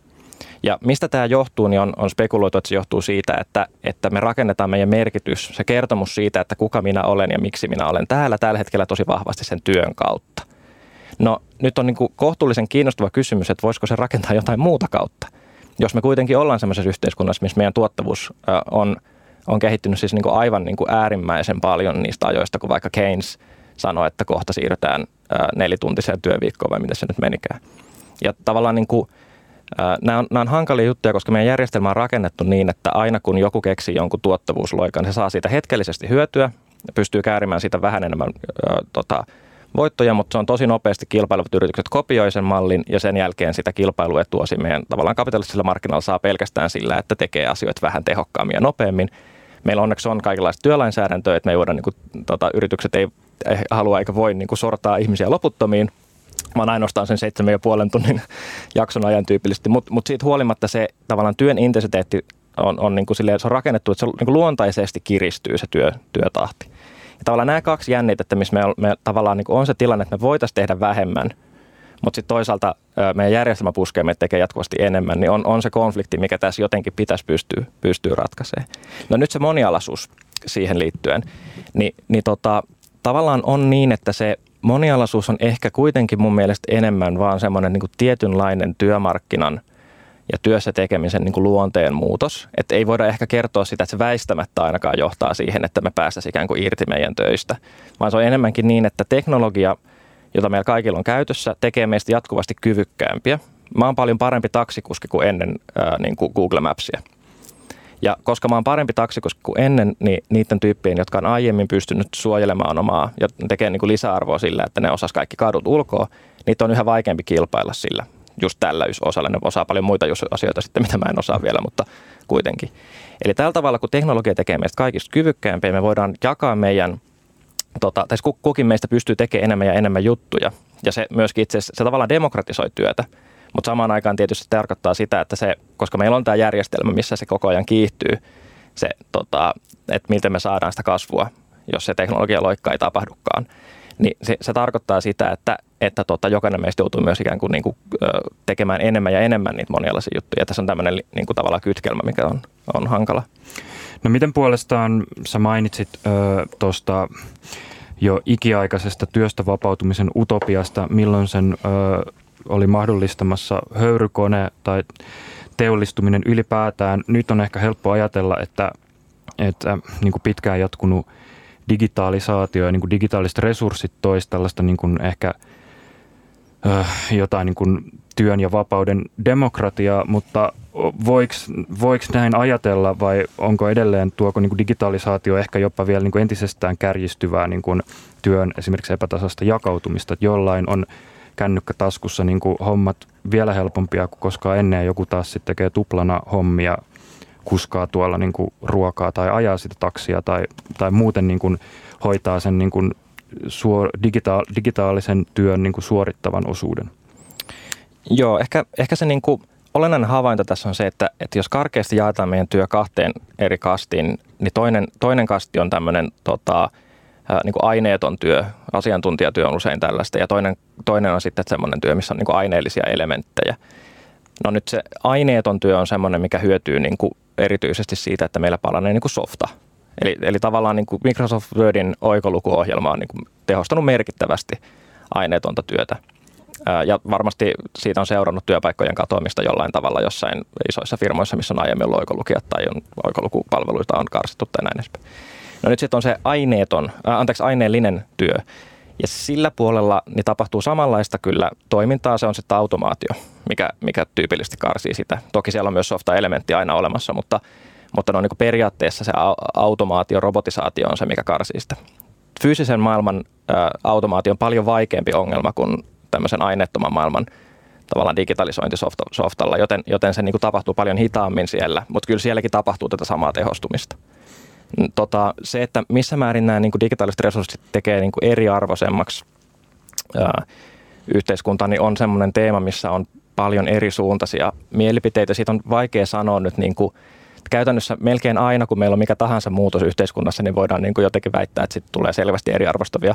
Ja mistä tämä johtuu, niin on, on spekuloitu, että se johtuu siitä, että, että me rakennetaan meidän merkitys, se kertomus siitä, että kuka minä olen ja miksi minä olen täällä tällä hetkellä tosi vahvasti sen työn kautta. No nyt on niin kuin kohtuullisen kiinnostava kysymys, että voisiko se rakentaa jotain muuta kautta. Jos me kuitenkin ollaan sellaisessa yhteiskunnassa, missä meidän tuottavuus on, on kehittynyt siis niin kuin aivan niin kuin äärimmäisen paljon niistä ajoista, kun vaikka Keynes sanoi, että kohta siirrytään nelituntiseen työviikkoon vai mitä se nyt menikään. Ja tavallaan niin kuin, nämä, on, nämä on hankalia juttuja, koska meidän järjestelmä on rakennettu niin, että aina kun joku keksii jonkun tuottavuusloikan, se saa siitä hetkellisesti hyötyä ja pystyy käärimään siitä vähän enemmän tota, voittoja, mutta se on tosi nopeasti kilpailevat yritykset kopioi sen mallin ja sen jälkeen sitä kilpailuetua meidän tavallaan kapitalistisella markkinoilla saa pelkästään sillä, että tekee asioita vähän tehokkaammin ja nopeammin. Meillä onneksi on kaikenlaista työlainsäädäntöä, että me voidaan, niin kuin, tota, yritykset ei, ei halua eikä voi niin kuin sortaa ihmisiä loputtomiin, vaan ainoastaan sen seitsemän ja puolen tunnin jakson ajan tyypillisesti, mutta mut siitä huolimatta se tavallaan työn intensiteetti on, on, niin kuin silleen, se on rakennettu, että se niin kuin luontaisesti kiristyy se työ, työtahti. Ja tavallaan nämä kaksi jännitettä, missä me, me tavallaan niin on se tilanne, että me voitaisiin tehdä vähemmän, mutta sitten toisaalta meidän järjestelmä puskee, me tekee jatkuvasti enemmän, niin on, on se konflikti, mikä tässä jotenkin pitäisi pystyä, pystyä ratkaisemaan. No nyt se monialaisuus siihen liittyen, niin, niin tota, tavallaan on niin, että se monialaisuus on ehkä kuitenkin mun mielestä enemmän vaan semmoinen niin kuin tietynlainen työmarkkinan ja työssä tekemisen niin kuin luonteen muutos. Että ei voida ehkä kertoa sitä, että se väistämättä ainakaan johtaa siihen, että me päästäisiin ikään kuin irti meidän töistä. Vaan se on enemmänkin niin, että teknologia, jota meillä kaikilla on käytössä, tekee meistä jatkuvasti kyvykkäämpiä. Mä oon paljon parempi taksikuski kuin ennen ää, niin kuin Google Mapsia. Ja koska mä oon parempi taksikuski kuin ennen, niin niiden tyyppien, jotka on aiemmin pystynyt suojelemaan omaa ja tekee niin kuin lisäarvoa sillä, että ne osas kaikki kadut ulkoa, niitä on yhä vaikeampi kilpailla sillä. Just tällä osalla. Ne osaa paljon muita asioita sitten, mitä mä en osaa vielä, mutta kuitenkin. Eli tällä tavalla, kun teknologia tekee meistä kaikista kyvykkäämpiä, me voidaan jakaa meidän, tota, tai kukin meistä pystyy tekemään enemmän ja enemmän juttuja. Ja se myöskin itse asiassa, se tavallaan demokratisoi työtä. Mutta samaan aikaan tietysti tarkoittaa sitä, että se, koska meillä on tämä järjestelmä, missä se koko ajan kiihtyy, se, tota, että miltä me saadaan sitä kasvua, jos se teknologia loikka ei tapahdukaan. Niin se, se tarkoittaa sitä, että, että tota, jokainen meistä joutuu myös ikään kuin, niin kuin tekemään enemmän ja enemmän niitä monialaisia juttuja. Tässä on tämmöinen niin kuin tavallaan kytkelmä, mikä on, on hankala. No miten puolestaan sä mainitsit tuosta jo ikiaikaisesta työstä vapautumisen utopiasta, milloin sen ö, oli mahdollistamassa höyrykone tai teollistuminen ylipäätään? Nyt on ehkä helppo ajatella, että, että niin kuin pitkään jatkunut digitalisaatio ja niin kuin digitaaliset resurssit toisi tällaista niin kuin ehkä äh, jotain niin kuin työn ja vapauden demokratiaa, mutta voiko, voiko näin ajatella vai onko edelleen tuoko niin kuin digitalisaatio ehkä jopa vielä niin kuin entisestään kärjistyvää niin kuin työn esimerkiksi epätasasta jakautumista, että jollain on kännykkä taskussa niin kuin hommat vielä helpompia kuin koskaan ennen. Joku taas sitten tekee tuplana hommia, kuskaa tuolla niin kuin ruokaa tai ajaa sitä taksia tai, tai muuten niin kuin hoitaa sen niin kuin suor, digitaal, digitaalisen työn niin kuin suorittavan osuuden. Joo, ehkä, ehkä se niin kuin olennainen havainto tässä on se, että, että jos karkeasti jaetaan meidän työ kahteen eri kastiin, niin toinen, toinen kasti on tämmöinen tota, niin kuin aineeton työ, asiantuntijatyö on usein tällaista, ja toinen, toinen on sitten semmoinen työ, missä on niin kuin aineellisia elementtejä. No nyt se aineeton työ on semmoinen, mikä hyötyy niin kuin erityisesti siitä, että meillä palanee niin kuin softa. Eli, eli tavallaan niin kuin Microsoft Wordin oikolukuohjelma on niin kuin tehostanut merkittävästi aineetonta työtä. Ja varmasti siitä on seurannut työpaikkojen katoamista jollain tavalla jossain isoissa firmoissa, missä on aiemmin ollut oikolukijat tai on, oikolukupalveluita on karsittu tai näin edespäin. No nyt sitten on se aineeton, äh, anteeksi, aineellinen työ. Ja sillä puolella niin tapahtuu samanlaista kyllä toimintaa, se on sitten automaatio, mikä, mikä tyypillisesti karsii sitä. Toki siellä on myös softa-elementti aina olemassa, mutta, mutta no niin kuin periaatteessa se automaatio, robotisaatio on se, mikä karsii sitä. Fyysisen maailman äh, automaatio on paljon vaikeampi ongelma kuin tämmöisen aineettoman maailman tavallaan digitalisointisoftalla, joten, joten se niin kuin tapahtuu paljon hitaammin siellä, mutta kyllä sielläkin tapahtuu tätä samaa tehostumista. Tota, se, että missä määrin nämä niin kuin digitaaliset resurssit tekee niin kuin eriarvoisemmaksi ää, yhteiskuntaa, niin on semmoinen teema, missä on paljon eri suuntaisia mielipiteitä. Siitä on vaikea sanoa nyt niin kuin, käytännössä melkein aina, kun meillä on mikä tahansa muutos yhteiskunnassa, niin voidaan niin kuin jotenkin väittää, että sit tulee selvästi eriarvostavia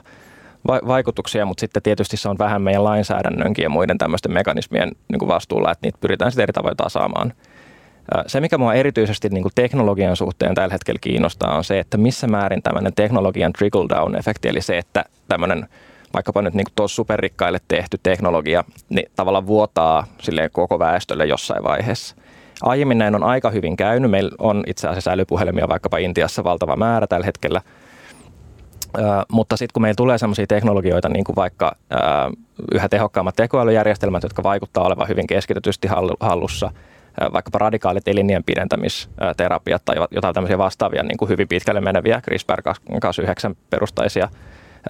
vaikutuksia, mutta sitten tietysti se on vähän meidän lainsäädännönkin ja muiden tämmöisten mekanismien niin kuin vastuulla, että niitä pyritään sitten eri tavoin tasaamaan. Se, mikä minua erityisesti niin kuin teknologian suhteen tällä hetkellä kiinnostaa, on se, että missä määrin tämmöinen teknologian trickle-down-efekti, eli se, että tämmöinen vaikkapa nyt niin kuin tuossa superrikkaille tehty teknologia, niin tavallaan vuotaa silleen koko väestölle jossain vaiheessa. Aiemmin näin on aika hyvin käynyt. Meillä on itse asiassa älypuhelimia vaikkapa Intiassa valtava määrä tällä hetkellä. Ö, mutta sitten kun meillä tulee sellaisia teknologioita, niin kuin vaikka ö, yhä tehokkaammat tekoälyjärjestelmät, jotka vaikuttaa olevan hyvin keskitetysti hallussa, ö, vaikkapa radikaalit elinien pidentämisterapiat tai jotain tämmöisiä vastaavia niin kuin hyvin pitkälle meneviä CRISPR-Cas yhdeksän perustaisia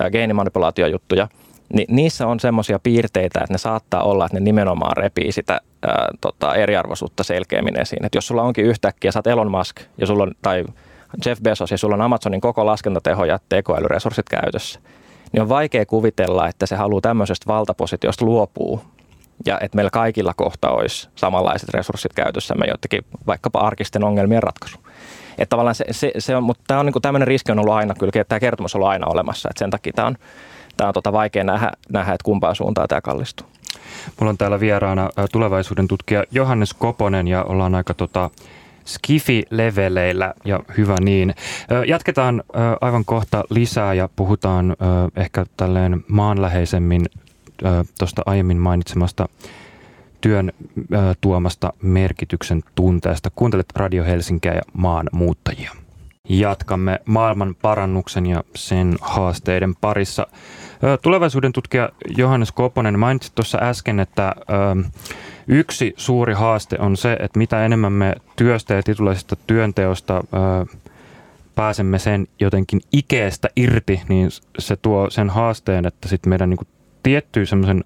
ö, geenimanipulaatiojuttuja, niin niissä on semmoisia piirteitä, että ne saattaa olla, että ne nimenomaan repii sitä ö, tota, eriarvoisuutta selkeämmin esiin. Et jos sulla onkin yhtäkkiä, sä oot Elon Musk ja sulla on, tai Jeff Bezos ja sulla on Amazonin koko laskentateho ja tekoälyresurssit käytössä, niin on vaikea kuvitella, että se haluaa tämmöisestä valtapositiosta luopua ja että meillä kaikilla kohta olisi samanlaiset resurssit käytössämme jotenkin vaikkapa arkisten ongelmien ratkaisu. Että tavallaan se, se, se on, mutta tämä on niin kuin tämmöinen riski on ollut aina, kyllä tämä kertomus on ollut aina olemassa, että sen takia tämä on, tämä on tota vaikea nähdä, nähdä, että kumpaan suuntaan tämä kallistuu. Mulla on täällä vieraana tulevaisuuden tutkija Johannes Koponen ja ollaan aika tota skifi-leveleillä ja hyvä niin. Jatketaan aivan kohta lisää ja puhutaan ehkä tälleen maanläheisemmin tuosta aiemmin mainitsemasta työn tuomasta merkityksen tunteesta. Kuuntelet Radio Helsinkiä ja Maanmuuttajia. Jatkamme maailman parannuksen ja sen haasteiden parissa. Tulevaisuuden tutkija Johannes Koponen mainitsi tuossa äsken, että yksi suuri haaste on se, että mitä enemmän me työstä ja tietynlaisesta työnteosta pääsemme sen jotenkin ikeestä irti, niin se tuo sen haasteen, että sitten meidän niinku tietty semmoisen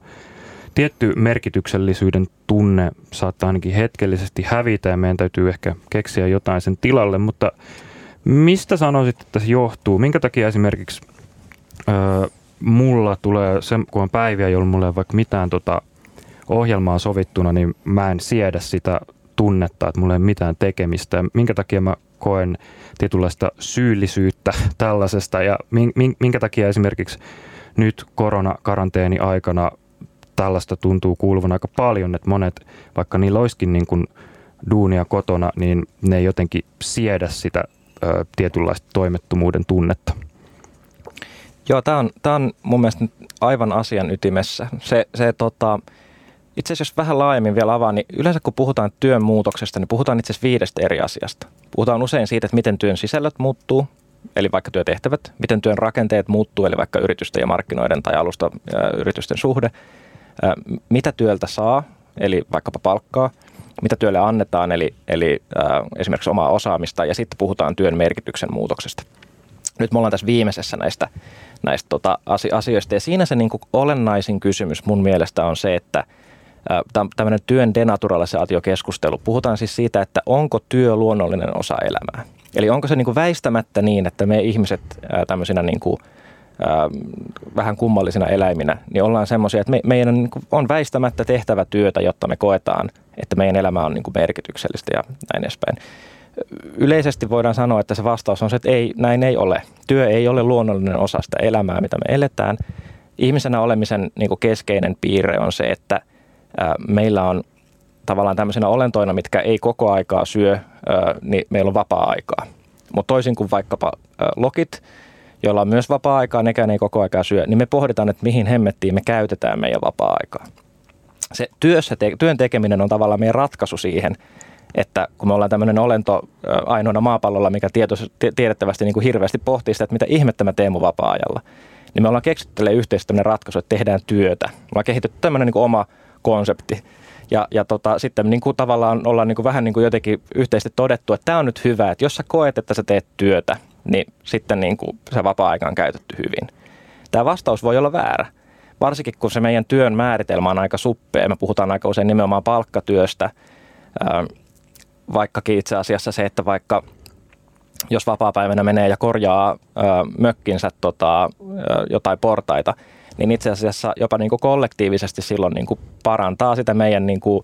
tietty merkityksellisyyden tunne saattaa ainakin hetkellisesti hävitä ja meidän täytyy ehkä keksiä jotain sen tilalle, mutta mistä sanoisit, että se johtuu? Minkä takia esimerkiksi öö, mulla tulee, se, kun on päiviä, jolloin mulla ei ole vaikka mitään tota ohjelmaa sovittuna, niin mä en siedä sitä tunnetta, että mulla ei ole mitään tekemistä. Ja minkä takia mä koen tietynlaista syyllisyyttä tällaisesta ja minkä takia esimerkiksi nyt koronakaranteeni aikana tällaista tuntuu kuuluvan aika paljon, että monet, vaikka niillä olisikin niin kuin duunia kotona, niin ne ei jotenkin siedä sitä tietynlaista toimettomuuden tunnetta. Joo, tämä on, tämä on mun mielestä aivan asian ytimessä. Se, se, tota, itse asiassa jos vähän laajemmin vielä avaa, niin yleensä kun puhutaan työn muutoksesta, niin puhutaan itse asiassa viidestä eri asiasta. Puhutaan usein siitä, että miten työn sisällöt muuttuu, eli vaikka työtehtävät, miten työn rakenteet muuttuu, eli vaikka yritysten ja markkinoiden tai alusta yritysten suhde, ää, mitä työltä saa, eli vaikkapa palkkaa, mitä työlle annetaan, eli, eli äh, esimerkiksi omaa osaamista, ja sitten puhutaan työn merkityksen muutoksesta. nyt me ollaan tässä viimeisessä näistä, näistä tota, asioista, ja siinä se niin kuin olennaisin kysymys mun mielestä on se, että tämmöinen työn denaturalisaatiokeskustelu. Puhutaan siis siitä, että onko työ luonnollinen osa elämää. Eli onko se niin kuin väistämättä niin, että me ihmiset tämmöisinä niin kuin, vähän kummallisina eläiminä, niin ollaan semmoisia, että me, meidän on, niin kuin, on väistämättä tehtävä työtä, jotta me koetaan, että meidän elämä on niin kuin merkityksellistä ja näin edespäin. Yleisesti voidaan sanoa, että se vastaus on se, että ei, näin ei ole. Työ ei ole luonnollinen osa sitä elämää, mitä me eletään. Ihmisenä olemisen niin kuin keskeinen piirre on se, että meillä on tavallaan tämmöisenä olentoina, mitkä ei koko aikaa syö, niin meillä on vapaa-aikaa. Mutta toisin kuin vaikkapa lokit, joilla on myös vapaa-aikaa, nekään ei koko aikaa syö, niin me pohditaan, että mihin hemmettiin me käytetään meidän vapaa-aikaa. Se työssä te- työn tekeminen on tavallaan meidän ratkaisu siihen, että kun me ollaan tämmöinen olento ainoana maapallolla, mikä tietos, t- tiedettävästi niin kuin hirveästi pohtii sitä, että mitä ihmettä mä teen mun vapaa-ajalla, niin me ollaan keksitty tälle yhteisesti tämmöinen ratkaisu, että tehdään työtä. Me ollaan kehitetty tämmöinen niin kuin oma konsepti. Ja, ja tota, sitten niin kuin tavallaan ollaan niin kuin vähän niin kuin jotenkin yhteisesti todettu, että tämä on nyt hyvä, että jos sä koet, että sä teet työtä, niin sitten niin kuin se vapaa-aika on käytetty hyvin. Tämä vastaus voi olla väärä, varsinkin kun se meidän työn määritelmä on aika suppea. Me puhutaan aika usein nimenomaan palkkatyöstä, vaikkakin itse asiassa se, että vaikka jos vapaapäivänä menee ja korjaa mökkinsä tota, jotain portaita, niin itse asiassa jopa niin kuin kollektiivisesti silloin niin kuin parantaa sitä meidän, niin kuin,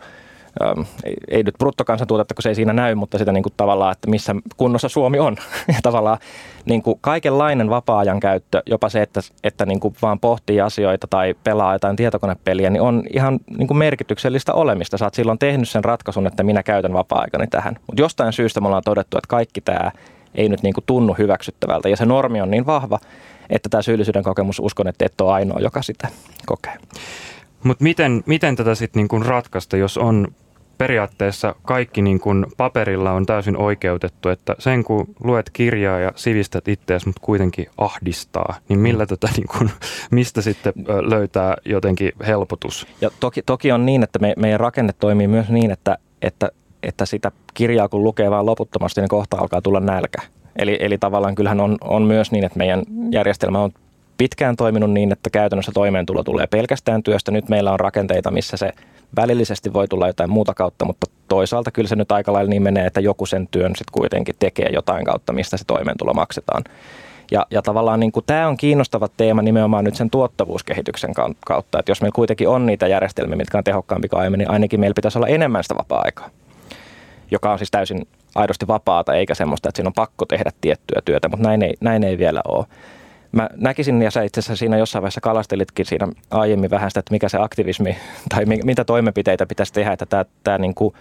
äm, ei nyt bruttokansantuotetta, kun se ei siinä näy, mutta sitä niin kuin tavallaan, että missä kunnossa Suomi on. Tavallaan niin kuin kaikenlainen vapaa-ajan käyttö, jopa se, että, että niin kuin vaan pohtii asioita tai pelaa jotain tietokonepeliä, niin on ihan niin kuin merkityksellistä olemista. Sä oot silloin tehnyt sen ratkaisun, että minä käytän vapaa-aikani tähän. Mutta jostain syystä me ollaan todettu, että kaikki tämä ei nyt niin kuin tunnu hyväksyttävältä ja se normi on niin vahva, että tämä syyllisyyden kokemus, uskon, että et ole ainoa, joka sitä kokee. Mutta miten, miten tätä sitten niinku ratkaista, jos on periaatteessa kaikki niinku paperilla on täysin oikeutettu, että sen kun luet kirjaa ja sivistät itseäsi, mutta kuitenkin ahdistaa, niin millä tätä niinku, mistä sitten löytää jotenkin helpotus? Ja toki, toki on niin, että me, meidän rakenne toimii myös niin, että, että, että sitä kirjaa kun lukee vaan loputtomasti, niin kohta alkaa tulla nälkä. Eli, eli tavallaan kyllähän on, on myös niin, että meidän järjestelmä on pitkään toiminut niin, että käytännössä toimeentulo tulee pelkästään työstä. Nyt meillä on rakenteita, missä se välillisesti voi tulla jotain muuta kautta, mutta toisaalta kyllä se nyt aika lailla niin menee, että joku sen työn sitten kuitenkin tekee jotain kautta, mistä se toimeentulo maksetaan. Ja, ja tavallaan niin kuin tämä on kiinnostava teema nimenomaan nyt sen tuottavuuskehityksen kautta, että jos meillä kuitenkin on niitä järjestelmiä, mitkä on tehokkaampi kuin aiemmin, niin ainakin meillä pitäisi olla enemmän sitä vapaa-aikaa, joka on siis täysin aidosti vapaata, eikä semmoista, että siinä on pakko tehdä tiettyä työtä, mutta näin ei, näin ei vielä ole. Mä näkisin, ja sä itse asiassa siinä jossain vaiheessa kalastelitkin siinä aiemmin vähän sitä, että mikä se aktivismi tai mitä toimenpiteitä pitäisi tehdä, että tämä, tämä niin kuin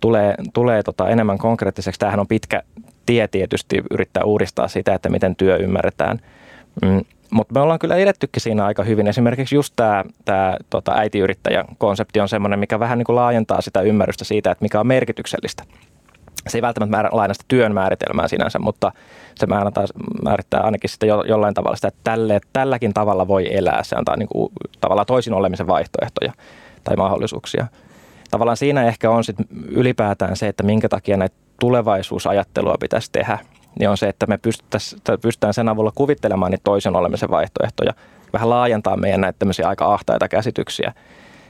tulee, tulee tota enemmän konkreettiseksi. Tämähän on pitkä tie tietysti yrittää uudistaa sitä, että miten työ ymmärretään. Mm, mutta me ollaan kyllä edettykin siinä aika hyvin. Esimerkiksi just tämä, tämä tota äitiyrittäjän konsepti on semmoinen, mikä vähän niin kuin laajentaa sitä ymmärrystä siitä, että mikä on merkityksellistä. Se ei välttämättä laina sitä työn määritelmää sinänsä, mutta se määrittää ainakin sitten jollain tavalla sitä, että tälle, tälläkin tavalla voi elää. Se antaa niin kuin tavallaan toisin olemisen vaihtoehtoja tai mahdollisuuksia. Tavallaan siinä ehkä on sitten ylipäätään se, että minkä takia näitä tulevaisuusajattelua pitäisi tehdä, niin on se, että me pystytään sen avulla kuvittelemaan niitä toisin olemisen vaihtoehtoja, vähän laajentaa meidän näitä tämmöisiä aika ahtaita käsityksiä.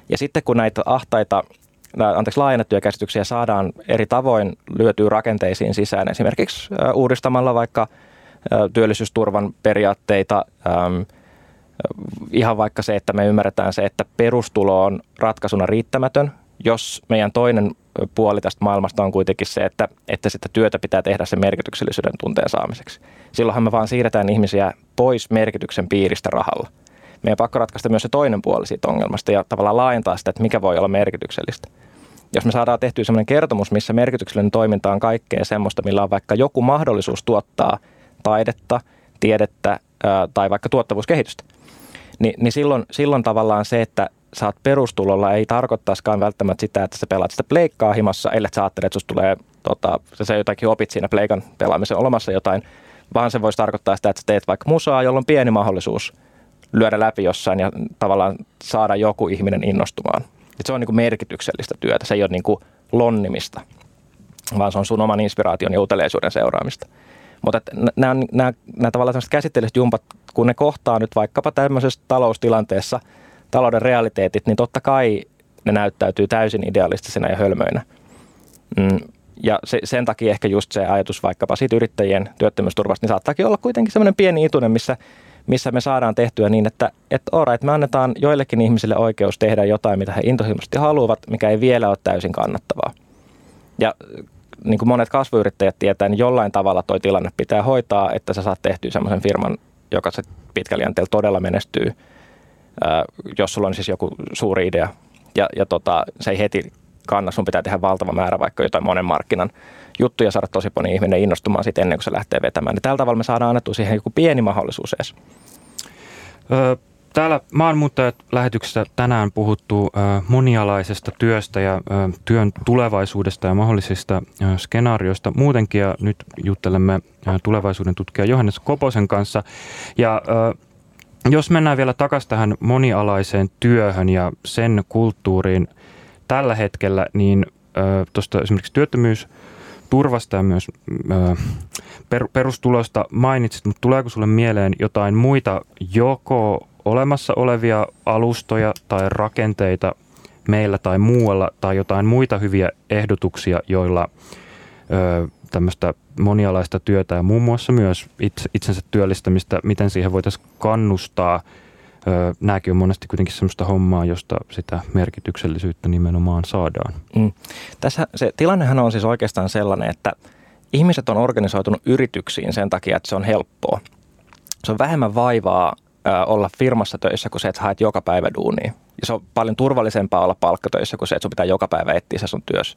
Ja sitten kun näitä ahtaita anteeksi, laajennettuja käsityksiä saadaan eri tavoin lyötyä rakenteisiin sisään, esimerkiksi uudistamalla vaikka työllisyysturvan periaatteita, ihan vaikka se, että me ymmärretään se, että perustulo on ratkaisuna riittämätön, jos meidän toinen puoli tästä maailmasta on kuitenkin se, että, että sitä työtä pitää tehdä sen merkityksellisyyden tunteen saamiseksi. Silloinhan me vaan siirretään ihmisiä pois merkityksen piiristä rahalla. Meidän pakko ratkaista myös se toinen puoli siitä ongelmasta ja tavallaan laajentaa sitä, että mikä voi olla merkityksellistä. Jos me saadaan tehtyä sellainen kertomus, missä merkityksellinen toiminta on kaikkea semmoista, millä on vaikka joku mahdollisuus tuottaa taidetta, tiedettä tai vaikka tuottavuuskehitystä, niin, niin silloin, silloin tavallaan se, että sä oot perustulolla, ei tarkoittaisikaan välttämättä sitä, että sä pelaat sitä pleikkaa himassa, ellei sä ajattele, että susta tulee, tota, sä jotakin opit siinä pleikan pelaamisen olemassa jotain, vaan se voisi tarkoittaa sitä, että sä teet vaikka musaa, jolla on pieni mahdollisuus lyödä läpi jossain ja tavallaan saada joku ihminen innostumaan. Et se on niin kuin merkityksellistä työtä, se ei ole niin kuin lonnimista, vaan se on sun oman inspiraation ja uteliaisuuden seuraamista. Mutta nämä, nämä, nämä tavallaan sellaiset käsitteelliset jumpat, kun ne kohtaa nyt vaikkapa tämmöisessä taloustilanteessa, talouden realiteetit, niin totta kai ne näyttäytyy täysin idealistisena ja hölmöinä. Mm. Ja se, sen takia ehkä just se ajatus vaikkapa siitä yrittäjien työttömyysturvasta, niin saattaakin olla kuitenkin semmoinen pieni itunen, missä, missä me saadaan tehtyä niin, että et alright, me annetaan joillekin ihmisille oikeus tehdä jotain, mitä he intohimoisesti haluavat, mikä ei vielä ole täysin kannattavaa. Ja niin kuin monet kasvuyrittäjät tietää, niin jollain tavalla toi tilanne pitää hoitaa, että sä saat tehtyä semmoisen firman, joka se pitkällä jänteellä todella menestyy, jos sulla on siis joku suuri idea. Ja, ja tota, se ei heti kanna, sun pitää tehdä valtava määrä vaikka jotain monen markkinan juttuja, saada tosi moni ihminen innostumaan siitä ennen kuin se lähtee vetämään. Niin tällä tavalla me saadaan annettua siihen joku pieni mahdollisuus edes. Täällä Maanmuuttajat lähetyksessä tänään puhuttu monialaisesta työstä ja työn tulevaisuudesta ja mahdollisista skenaarioista muutenkin. Ja nyt juttelemme tulevaisuuden tutkija Johannes Koposen kanssa. Ja jos mennään vielä takaisin tähän monialaiseen työhön ja sen kulttuuriin tällä hetkellä, niin tuosta esimerkiksi työttömyysturvasta ja myös ö, perustulosta mainitsit, mutta tuleeko sulle mieleen jotain muita joko olemassa olevia alustoja tai rakenteita meillä tai muualla tai jotain muita hyviä ehdotuksia, joilla ö, tämmöistä monialaista työtä ja muun muassa myös itsensä työllistämistä, miten siihen voitaisiin kannustaa? Nämäkin on monesti kuitenkin sellaista hommaa, josta sitä merkityksellisyyttä nimenomaan saadaan. Mm. Tässä se tilannehan on siis oikeastaan sellainen, että ihmiset on organisoitunut yrityksiin sen takia, että se on helppoa. Se on vähemmän vaivaa ä, olla firmassa töissä kuin se, että haet joka päivä duunia. Ja se on paljon turvallisempaa olla palkkatöissä kuin se, että sun pitää joka päivä etsiä se sun työssä.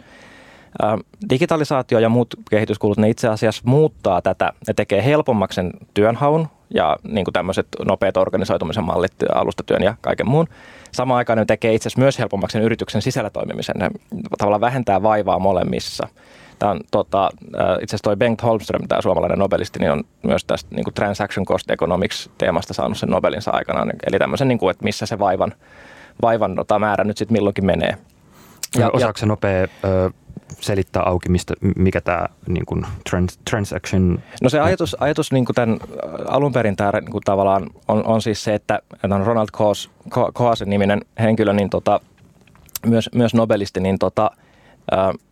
Ä, digitalisaatio ja muut kehityskulut, ne itse asiassa muuttaa tätä. Ne tekee helpommaksi sen työnhaun. Ja niin kuin tämmöiset nopeat organisoitumisen mallit, alustatyön ja kaiken muun. Samaan aikaan ne tekee itse asiassa myös helpommaksi yrityksen sisällä toimimisen. Ne tavallaan vähentää vaivaa molemmissa. Tämä on, tota, itse asiassa toi Bengt Holmström, tämä suomalainen nobelisti, niin on myös tästä niin kuin transaction cost economics -teemasta saanut sen Nobelinsa aikanaan. Eli tämmöisen, niin kuin, että missä se vaivan, vaivan nota määrä nyt sitten milloinkin menee. Ja, osaako se nopea ö, selittää auki, mistä, mikä tämä niin kuin trans, transaction? No se ajatus, ajatus niin kuin tämän alun perin tämä niin kuin tavallaan on, on siis se, että Ronald Coase, Coase-niminen henkilö, niin tota, myös, myös nobelisti, niin tota,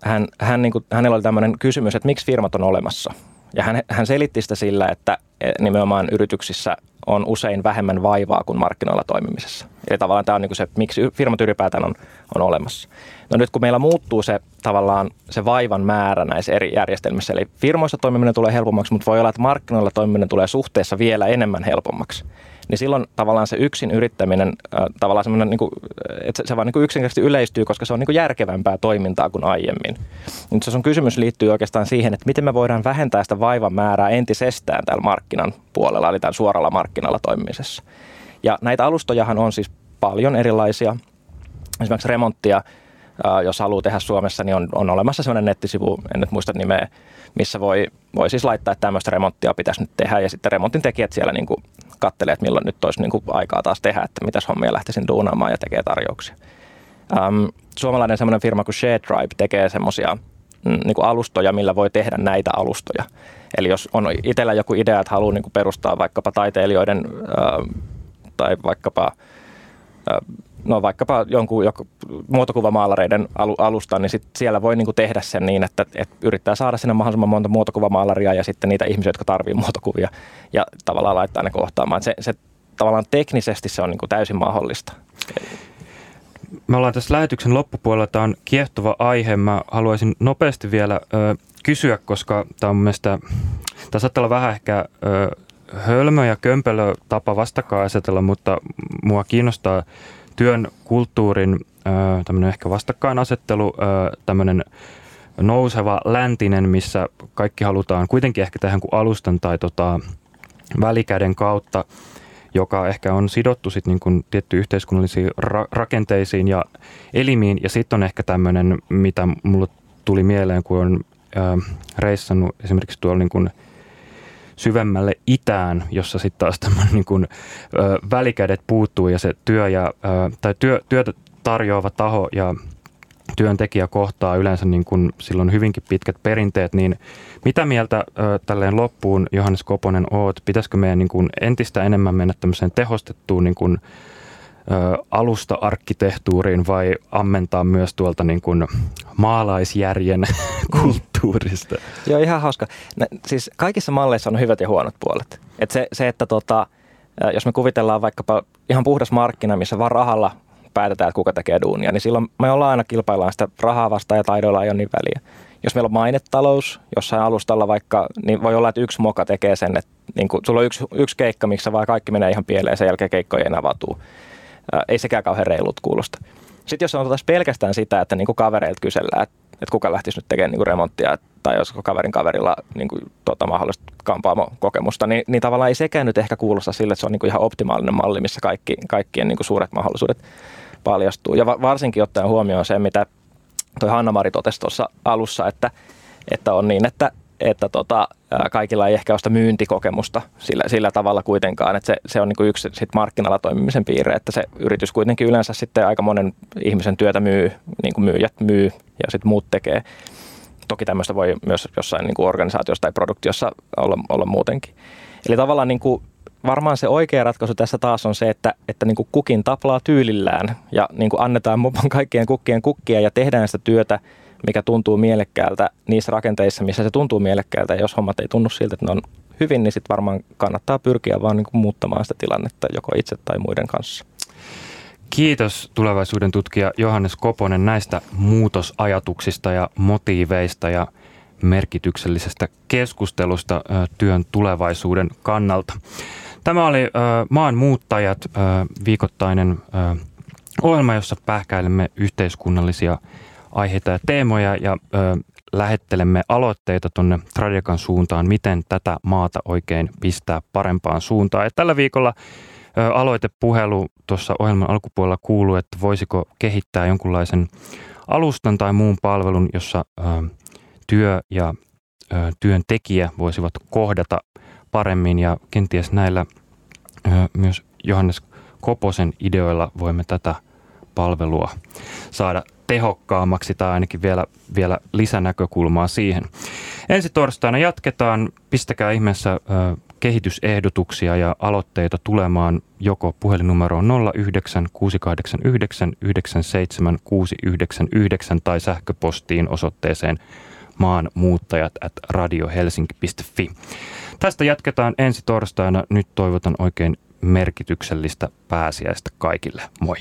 hän, hän, niin kuin, hänellä oli tämmöinen kysymys, että miksi firmat on olemassa? Ja hän, hän selitti sitä sillä, että nimenomaan yrityksissä on usein vähemmän vaivaa kuin markkinoilla toimimisessa. Eli tavallaan tämä on niin kuin se, miksi firmat ylipäätään on, on olemassa. No nyt kun meillä muuttuu se tavallaan se vaivan määrä näissä eri järjestelmissä, eli firmoissa toimiminen tulee helpommaksi, mutta voi olla, että markkinoilla toimiminen tulee suhteessa vielä enemmän helpommaksi. Niin silloin tavallaan se yksin yrittäminen, äh, tavallaan semmoinen, niin kuin, että se, se vaan niin kuin yksinkertaisesti yleistyy, koska se on niin kuin järkevämpää toimintaa kuin aiemmin. Nyt se sun kysymys liittyy oikeastaan siihen, että miten me voidaan vähentää sitä vaivan määrää entisestään täällä markkinan puolella, eli täällä suoralla markkinalla toimimisessa. Ja näitä alustojahan on siis paljon erilaisia. Esimerkiksi remonttia, äh, jos haluaa tehdä Suomessa, niin on, on olemassa semmoinen nettisivu, en nyt muista nimeä, missä voi, voi siis laittaa, että tämmöistä remonttia pitäisi nyt tehdä, ja sitten remontin tekijät siellä niin kuin kattelee, että milloin nyt olisi niin kuin aikaa taas tehdä, että mitäs hommia lähtisin duunaamaan, ja tekee tarjouksia. Ähm, suomalainen semmoinen firma kuin Sharetribe tekee semmoisia niin kuin alustoja, millä voi tehdä näitä alustoja. Eli jos on itsellä joku idea, että haluaa niin kuin perustaa vaikkapa taiteilijoiden äh, tai vaikkapa, äh, no vaikkapa jonkun joku, muotokuvamaalareiden alustan, niin sit siellä voi niin kuin tehdä sen niin, että et yrittää saada sinne mahdollisimman monta muotokuvamaalaria ja sitten niitä ihmisiä, jotka tarvitsevat muotokuvia, ja tavallaan laittaa ne kohtaamaan. Se, se tavallaan teknisesti se on niin kuin täysin mahdollista. Me ollaan tässä lähetyksen loppupuolella. Tämä on kiehtova aihe. Mä haluaisin nopeasti vielä ö, kysyä, koska tämä on mun mielestä, tämä saattaa olla vähän ehkä ö, hölmö ja kömpelö tapa vastakkainasetella, mutta mua kiinnostaa työn kulttuurin tämmöinen ehkä vastakkainasettelu, tämmöinen nouseva läntinen, missä kaikki halutaan kuitenkin ehkä tehdä kuin alustan tai tota välikäden kautta, joka ehkä on sidottu sitten niin kuin tiettyihin yhteiskunnallisiin ra- rakenteisiin ja elimiin. Ja sitten on ehkä tämmöinen, mitä mulle tuli mieleen, kun on reissannut esimerkiksi tuolla niin kuin syvemmälle itään, jossa sitten taas tämmöinen niin kuin, ö, välikädet puuttuu ja se työ ja, ö, tai työ, työtä tarjoava taho ja työntekijä kohtaa yleensä niin kuin silloin hyvinkin pitkät perinteet, niin mitä mieltä ö, tälleen loppuun, Johannes Koponen, oot? Pitäisikö meidän niin kuin entistä enemmän mennä tämmöiseen tehostettuun niin kuin, ö, alusta-arkkitehtuuriin vai ammentaa myös tuolta niin kuin maalaisjärjen kulttuurista? Joo, ihan hauska. No, siis kaikissa malleissa on hyvät ja huonot puolet. Et se, se, että tota, jos me kuvitellaan vaikkapa ihan puhdas markkina, missä vaan rahalla päätetään, että kuka tekee duunia, niin silloin me ollaan aina kilpaillaan sitä rahaa vastaan ja taidoilla ei ole niin väliä. Jos meillä on mainetalous jossain alustalla vaikka, niin voi olla, että yksi moka tekee sen, että niin kun, sulla on yksi, yksi keikka, missä vaan kaikki menee ihan pieleen ja sen jälkeen keikkoja ei enää vatuu. Ää, ei sekään kauhean reilut kuulosta. Sitten jos on taas pelkästään sitä, että niin kavereilta kysellään, että, että kuka lähtisi nyt tekemään niin remonttia tai jos kaverin kaverilla niin kuin, tota, mahdollista kampaamokokemusta, niin, niin tavallaan ei sekään nyt ehkä kuulosta sille, että se on niin ihan optimaalinen malli, missä kaikki, kaikkien niin suuret mahdollisuudet paljastuu. Ja va- varsinkin ottaen huomioon sen, mitä toi Hanna-Mari totesi tuossa alussa, että, että on niin, että, että tota, kaikilla ei ehkä ole sitä myyntikokemusta sillä, sillä tavalla kuitenkaan. Että se, se on niin yksi sit markkinalla toimimisen piirre, että se yritys kuitenkin yleensä sitten aika monen ihmisen työtä myy, niin kuin myyjät myy ja sitten muut tekee. Toki tämmöistä voi myös jossain niin kuin organisaatiossa tai produktiossa olla, olla muutenkin. Eli tavallaan niin kuin varmaan se oikea ratkaisu tässä taas on se, että, että niin kuin kukin taplaa tyylillään ja niin kuin annetaan mukaan kaikkien kukkien kukkia ja tehdään sitä työtä, mikä tuntuu mielekkäältä niissä rakenteissa, missä se tuntuu mielekkäältä. Ja jos hommat ei tunnu siltä, että ne on hyvin, niin sitten varmaan kannattaa pyrkiä vaan niin kuin muuttamaan sitä tilannetta joko itse tai muiden kanssa. Kiitos tulevaisuuden tutkija Johannes Koponen näistä muutosajatuksista ja motiiveista ja merkityksellisestä keskustelusta työn tulevaisuuden kannalta. Tämä oli Maanmuuttajat, viikoittainen ohjelma, jossa pähkäilemme yhteiskunnallisia aiheita ja teemoja ja lähettelemme aloitteita tuonne Tradekan suuntaan, miten tätä maata oikein pistää parempaan suuntaan. Ja tällä viikolla aloitepuhelu tuossa ohjelman alkupuolella kuuluu, että voisiko kehittää jonkunlaisen alustan tai muun palvelun, jossa työ ja työntekijä voisivat kohdata paremmin ja kenties näillä myös Johannes Koposen ideoilla voimme tätä palvelua saada tehokkaammaksi tai ainakin vielä, vielä lisänäkökulmaa siihen. Ensi torstaina jatketaan. Pistäkää ihmeessä kehitysehdotuksia ja aloitteita tulemaan joko puhelinnumeroon nolla yhdeksän kuusi kahdeksan yhdeksän yhdeksän seitsemän kuusi yhdeksän yhdeksän tai sähköpostiin osoitteeseen maanmuuttajat at radiohelsinki piste fi. Tästä jatketaan ensi torstaina. Nyt toivotan oikein merkityksellistä pääsiäistä kaikille. Moi!